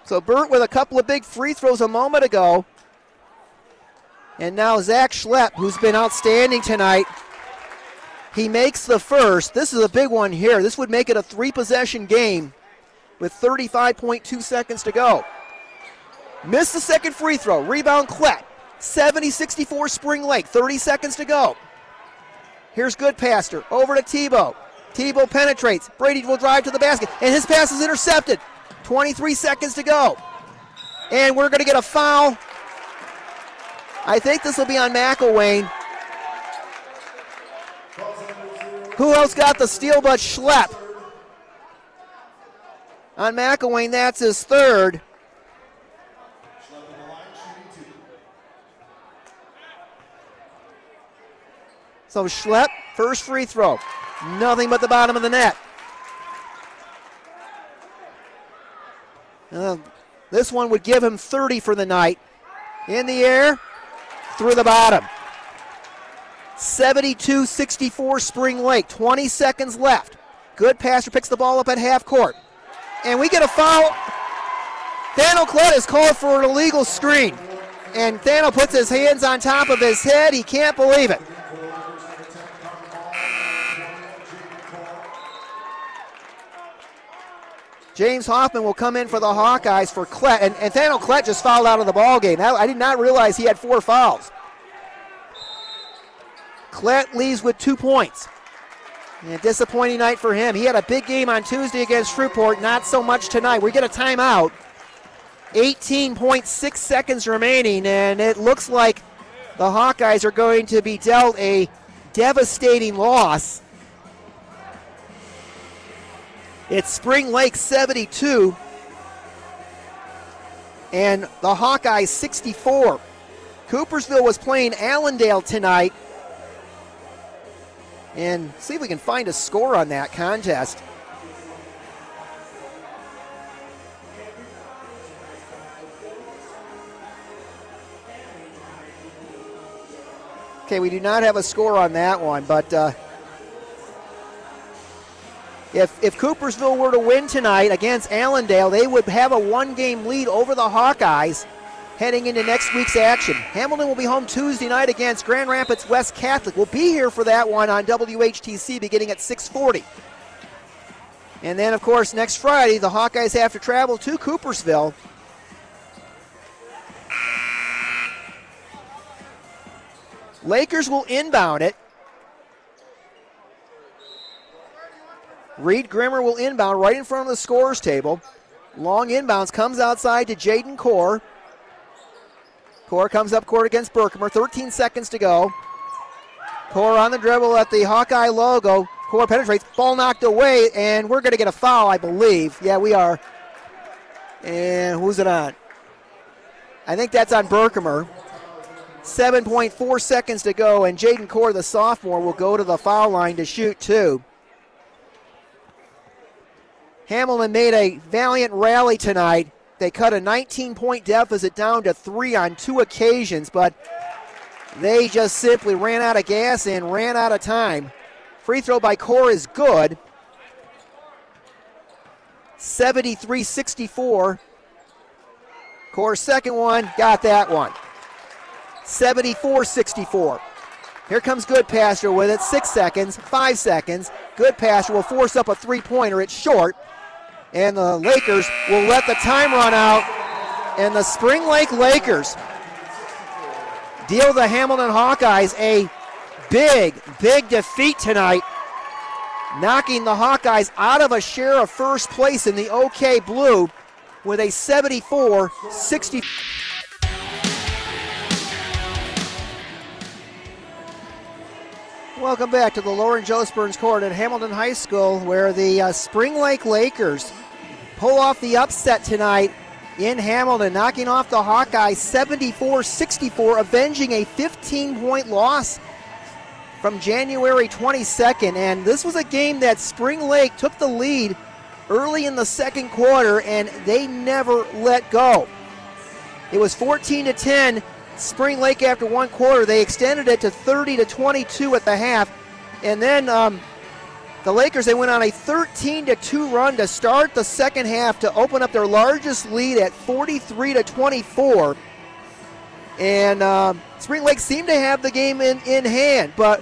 So Burt with a couple of big free throws a moment ago. And now Zach Schlepp, who's been outstanding tonight. He makes the first. This is a big one here. This would make it a three-possession game with thirty-five point two seconds to go. Missed the second free throw. Rebound Klett. seventy sixty-four Spring Lake. thirty seconds to go. Here's Goodpaster. Over to Tebow. Tebow penetrates. Brady will drive to the basket. And his pass is intercepted. twenty-three seconds to go. And we're going to get a foul. I think this will be on McElwain. Who else got the steal but Schlepp? On McElwain, that's his third. So Schlepp, first free throw. Nothing but the bottom of the net. Uh, this one would give him thirty for the night. In the air, through the bottom. seventy-two sixty-four Spring Lake, twenty seconds left. Goodpaster picks the ball up at half court. And we get a foul. Thano Klett is called for an illegal screen. And Thano puts his hands on top of his head. He can't believe it. James Hoffman will come in for the Hawkeyes for Klett, and, and Thano Klett just fouled out of the ball game. I, I did not realize he had four fouls. Klett leaves with two points. And a disappointing night for him. He had a big game on Tuesday against Fruitport, not so much tonight. We get a timeout. eighteen point six seconds remaining, and it looks like the Hawkeyes are going to be dealt a devastating loss. It's Spring Lake seventy-two and the Hawkeyes sixty-four. Coopersville was playing Allendale tonight. And see if we can find a score on that contest. Okay, we do not have a score on that one, but... Uh, If, if Coopersville were to win tonight against Allendale, they would have a one-game lead over the Hawkeyes heading into next week's action. Hamilton will be home Tuesday night against Grand Rapids West Catholic. We'll be here for that one on W H T C beginning at six forty. And then, of course, next Friday, the Hawkeyes have to travel to Coopersville. Lakers will inbound it. Reed Grimmer will inbound right in front of the scorer's table. Long inbounds, comes outside to Jaden Core. Core comes up court against Berkemer, thirteen seconds to go. Core on the dribble at the Hawkeye logo. Core penetrates, ball knocked away, and we're going to get a foul, I believe. Yeah, we are. And who's it on? I think that's on Berkemer. seven point four seconds to go, and Jaden Core, the sophomore, will go to the foul line to shoot two. Hamilton made a valiant rally tonight. They cut a nineteen-point deficit down to three on two occasions, but they just simply ran out of gas and ran out of time. Free throw by Core is good. seventy-three sixty-four. Core's second one, got that one. seventy-four sixty-four. Here comes Goodpaster with it. Six seconds, five seconds. Goodpaster will force up a three-pointer. It's short. And the Lakers will let the time run out. And the Spring Lake Lakers deal the Hamilton Hawkeyes a big, big defeat tonight, knocking the Hawkeyes out of a share of first place in the OK Blue with a seventy-four sixty-four. Welcome back to the Lauren Josephburns Court at Hamilton High School, where the uh, Spring Lake Lakers pull off the upset tonight in Hamilton, knocking off the Hawkeyes seventy-four sixty-four, avenging a fifteen-point loss from January twenty-second. And this was a game that Spring Lake took the lead early in the second quarter, and they never let go. It was fourteen to ten. Spring Lake after one quarter. They extended it to thirty to twenty-two at the half, and then um, the Lakers, they went on a thirteen to two run to start the second half to open up their largest lead at forty-three to twenty-four. And um, Spring Lake seemed to have the game in, in hand, but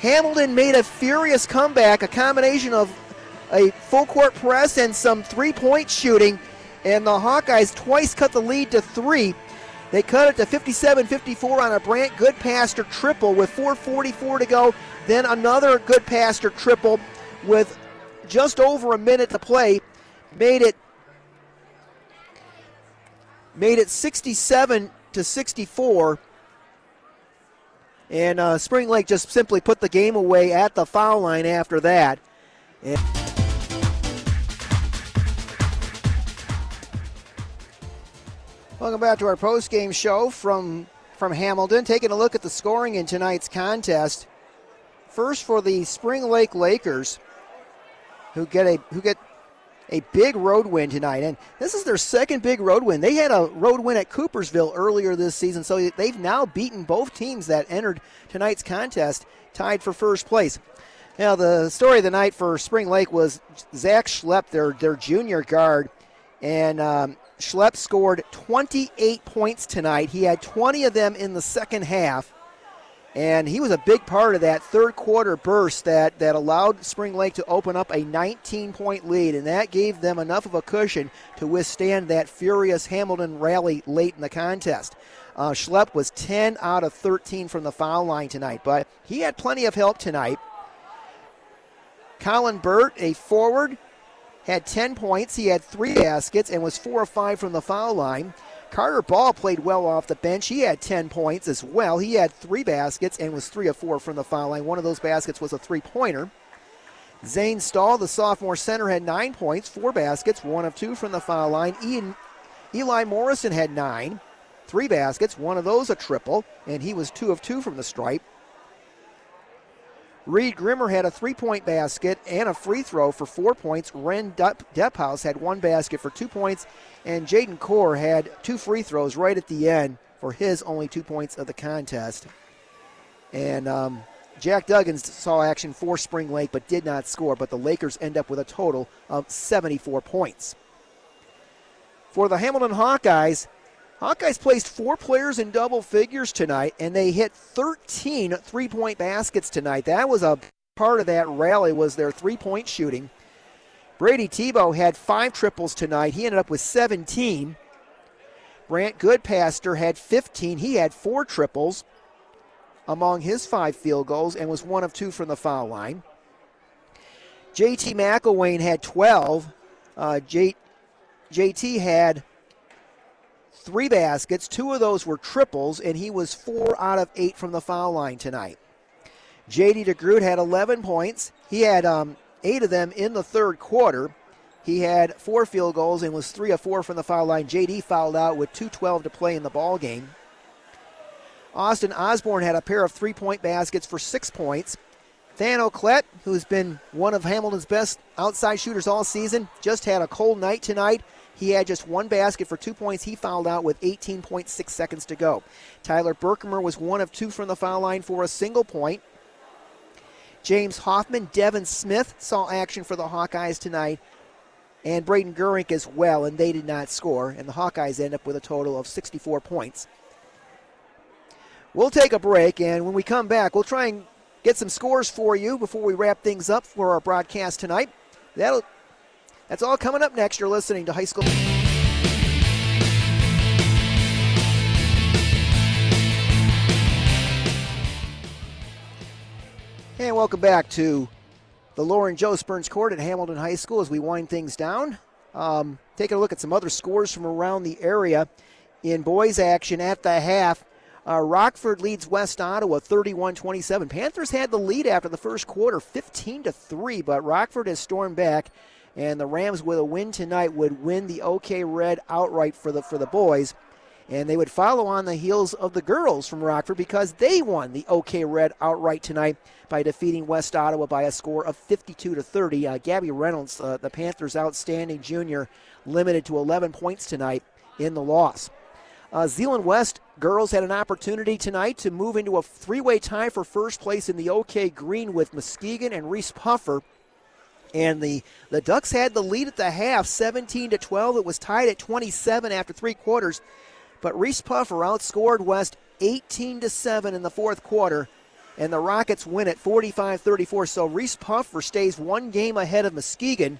Hamilton made a furious comeback, a combination of a full court press and some three-point shooting, and the Hawkeyes twice cut the lead to three. They cut it to fifty-seven fifty-four on a Brant Goodpaster triple with four forty-four to go. Then another Goodpaster triple with just over a minute to play made it made it sixty-seven to sixty-four. And uh, Spring Lake just simply put the game away at the foul line after that. And welcome back to our post-game show from, from Hamilton. Taking a look at the scoring in tonight's contest. First for the Spring Lake Lakers, who get a who get a big road win tonight. And this is their second big road win. They had a road win at Coopersville earlier this season, so they've now beaten both teams that entered tonight's contest, tied for first place. Now, the story of the night for Spring Lake was Zach Schlepp, their, their junior guard, and um, Schlepp scored twenty-eight points tonight. He had twenty of them in the second half. And he was a big part of that third-quarter burst that, that allowed Spring Lake to open up a nineteen-point lead, and that gave them enough of a cushion to withstand that furious Hamilton rally late in the contest. Uh, Schlepp was ten out of thirteen from the foul line tonight, but he had plenty of help tonight. Colin Burt, a forward, had ten points. He had three baskets and was four of five from the foul line. Carter Ball played well off the bench. He had ten points as well. He had three baskets and was three of four from the foul line. One of those baskets was a three-pointer. Zane Stahl, the sophomore center, had nine points, four baskets, one of two from the foul line. Ian, Eli Morrison had nine, three baskets, one of those a triple, and he was two of two from the stripe. Reed Grimmer had a three-point basket and a free throw for four points. Wren Dephouse had one basket for two points. And Jaden Core had two free throws right at the end for his only two points of the contest. And um, Jack Duggins saw action for Spring Lake but did not score, but the Lakers end up with a total of seventy-four points. For the Hamilton Hawkeyes, Hawkeyes placed four players in double figures tonight, and they hit thirteen three-point baskets tonight. That was a part of that rally, was their three-point shooting. Brady Tebow had five triples tonight. He ended up with seventeen. Brant Goodpaster had fifteen. He had four triples among his five field goals and was one of two from the foul line. J T McElwain had twelve. Uh, J T had three baskets. Two of those were triples, and he was four out of eight from the foul line tonight. J D. DeGroote had eleven points. He had um, eight of them in the third quarter. He had four field goals and was three of four from the foul line. J D fouled out with two twelve to play in the ball game. Austin Osborne had a pair of three-point baskets for six points. Thano Klett, who's been one of Hamilton's best outside shooters all season, just had a cold night tonight. He had just one basket for two points. He fouled out with eighteen point six seconds to go. Tyler Berkemer was one of two from the foul line for a single point. James Hoffman, Devin Smith saw action for the Hawkeyes tonight, and Braden Gurink as well, and they did not score, and the Hawkeyes end up with a total of sixty-four points. We'll take a break, and when we come back, we'll try and get some scores for you before we wrap things up for our broadcast tonight. That'll That's all coming up next. You're listening to High School. And welcome back to the Lauren Joe Spurns Court at Hamilton High School as we wind things down. Um, taking a look at some other scores from around the area. In boys action at the half, uh, Rockford leads West Ottawa thirty-one twenty-seven. Panthers had the lead after the first quarter, fifteen to three, but Rockford has stormed back. And the Rams, with a win tonight, would win the OK Red outright for the for the boys. And they would follow on the heels of the girls from Rockford because they won the OK Red outright tonight by defeating West Ottawa by a score of fifty-two to thirty. Uh, Gabby Reynolds, uh, the Panthers' outstanding junior, limited to eleven points tonight in the loss. Uh, Zealand West girls had an opportunity tonight to move into a three-way tie for first place in the OK Green with Muskegon and Reese Puffer. And the, the Ducks had the lead at the half, seventeen to twelve. It was tied at twenty-seven after three quarters. But Reese Puffer outscored West eighteen to seven in the fourth quarter. And the Rockets win at forty-five thirty-four. So Reese Puffer stays one game ahead of Muskegon.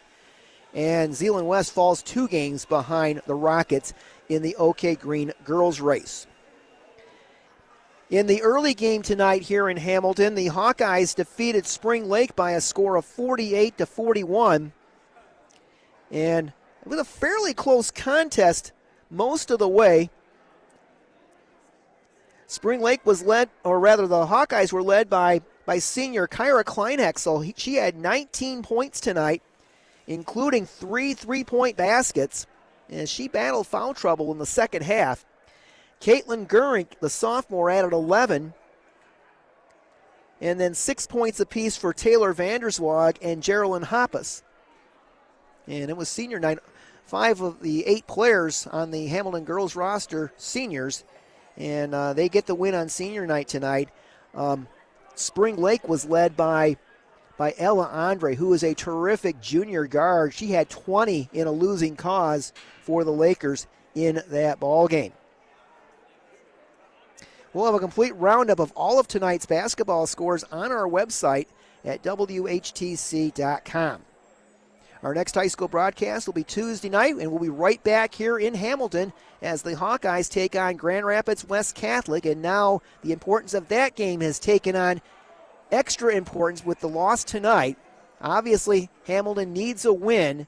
And Zealand West falls two games behind the Rockets in the OK Green girls race. In the early game tonight here in Hamilton, the Hawkeyes defeated Spring Lake by a score of forty-eight to forty-one. And it was a fairly close contest most of the way. Spring Lake was led, or rather the Hawkeyes were led by, by senior Kyra Kleinhexel. He, she had nineteen points tonight, including three three-point baskets, and she battled foul trouble in the second half. Caitlin Gurink, the sophomore, added eleven. And then six points apiece for Taylor Vanderswag and Geraldine Hoppus. And it was senior night. Five of the eight players on the Hamilton girls roster, seniors, and uh, they get the win on senior night tonight. Um, Spring Lake was led by by Ella Andre, who is a terrific junior guard. She had twenty in a losing cause for the Lakers in that ball game. We'll have a complete roundup of all of tonight's basketball scores on our website at W H T C dot com. Our next high school broadcast will be Tuesday night, and we'll be right back here in Hamilton as the Hawkeyes take on Grand Rapids West Catholic, and now the importance of that game has taken on extra importance with the loss tonight. Obviously, Hamilton needs a win,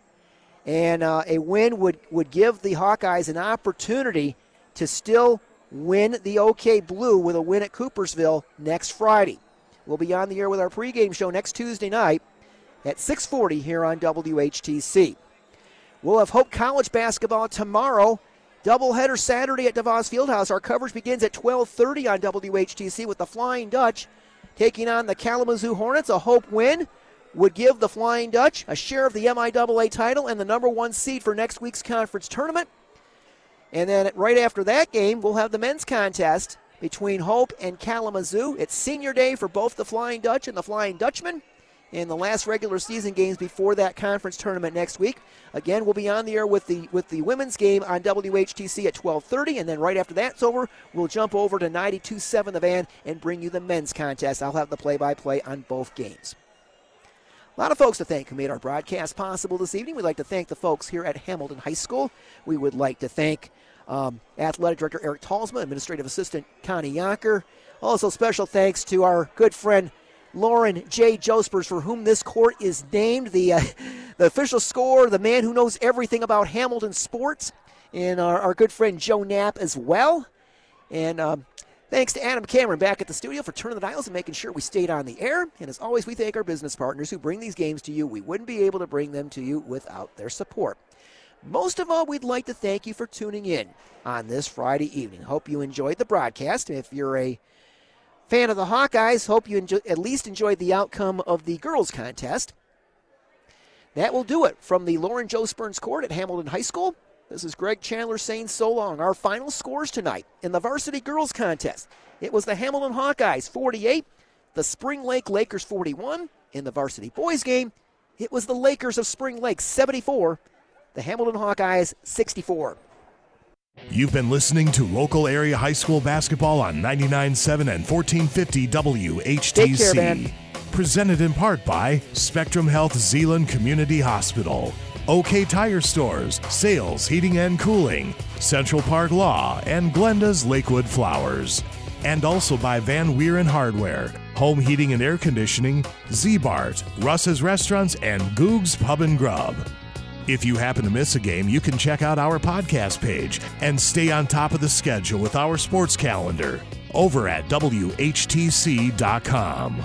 and uh, a win would, would give the Hawkeyes an opportunity to still win the OK Blue with a win at Coopersville next Friday. We'll be on the air with our pregame show next Tuesday night at six forty here on W H T C. We'll have Hope College basketball tomorrow. Doubleheader Saturday at DeVos Fieldhouse. Our coverage begins at twelve thirty on W H T C with the Flying Dutch taking on the Kalamazoo Hornets. A Hope win would give the Flying Dutch a share of the M I A A title and the number one seed for next week's conference tournament. And then right after that game, we'll have the men's contest between Hope and Kalamazoo. It's senior day for both the Flying Dutch and the Flying Dutchman in the last regular season games before that conference tournament next week. Again, we'll be on the air with the with the women's game on W H T C at twelve thirty, and then right after that's over, we'll jump over to ninety-two point seven The Van and bring you the men's contest. I'll have the play-by-play on both games. A lot of folks to thank who made our broadcast possible this evening. We'd like to thank the folks here at Hamilton High School. We would like to thank um, Athletic Director Eric Talsma, Administrative Assistant Connie Yonker. Also special thanks to our good friend Lauren J. Jospers, for whom this court is named, the, uh, the official scorer, the man who knows everything about Hamilton sports, and our, our good friend Joe Knapp as well. And um, thanks to Adam Cameron back at the studio for turning the dials and making sure we stayed on the air. And as always, we thank our business partners who bring these games to you. We wouldn't be able to bring them to you without their support. Most of all, we'd like to thank you for tuning in on this Friday evening. Hope you enjoyed the broadcast. If you're a fan of the Hawkeyes, hope you enjoy, at least enjoyed the outcome of the girls' contest. That will do it from the Lauren Jospers Court at Hamilton High School. This is Greg Chandler saying so long. Our final scores tonight in the varsity girls contest. It was the Hamilton Hawkeyes forty-eight, the Spring Lake Lakers forty-one. In the varsity boys game, it was the Lakers of Spring Lake seventy-four, the Hamilton Hawkeyes sixty-four. You've been listening to local area high school basketball on ninety-nine point seven and fourteen fifty W H T C. Take care, man. Presented in part by Spectrum Health Zealand Community Hospital, OK Tire Stores, Sales Heating and Cooling, Central Park Law, and Glenda's Lakewood Flowers. And also by Van Wieren Hardware, Home Heating and Air Conditioning, Z-Bart, Russ's Restaurants, and Goog's Pub and Grub. If you happen to miss a game, you can check out our podcast page and stay on top of the schedule with our sports calendar over at W H T C dot com.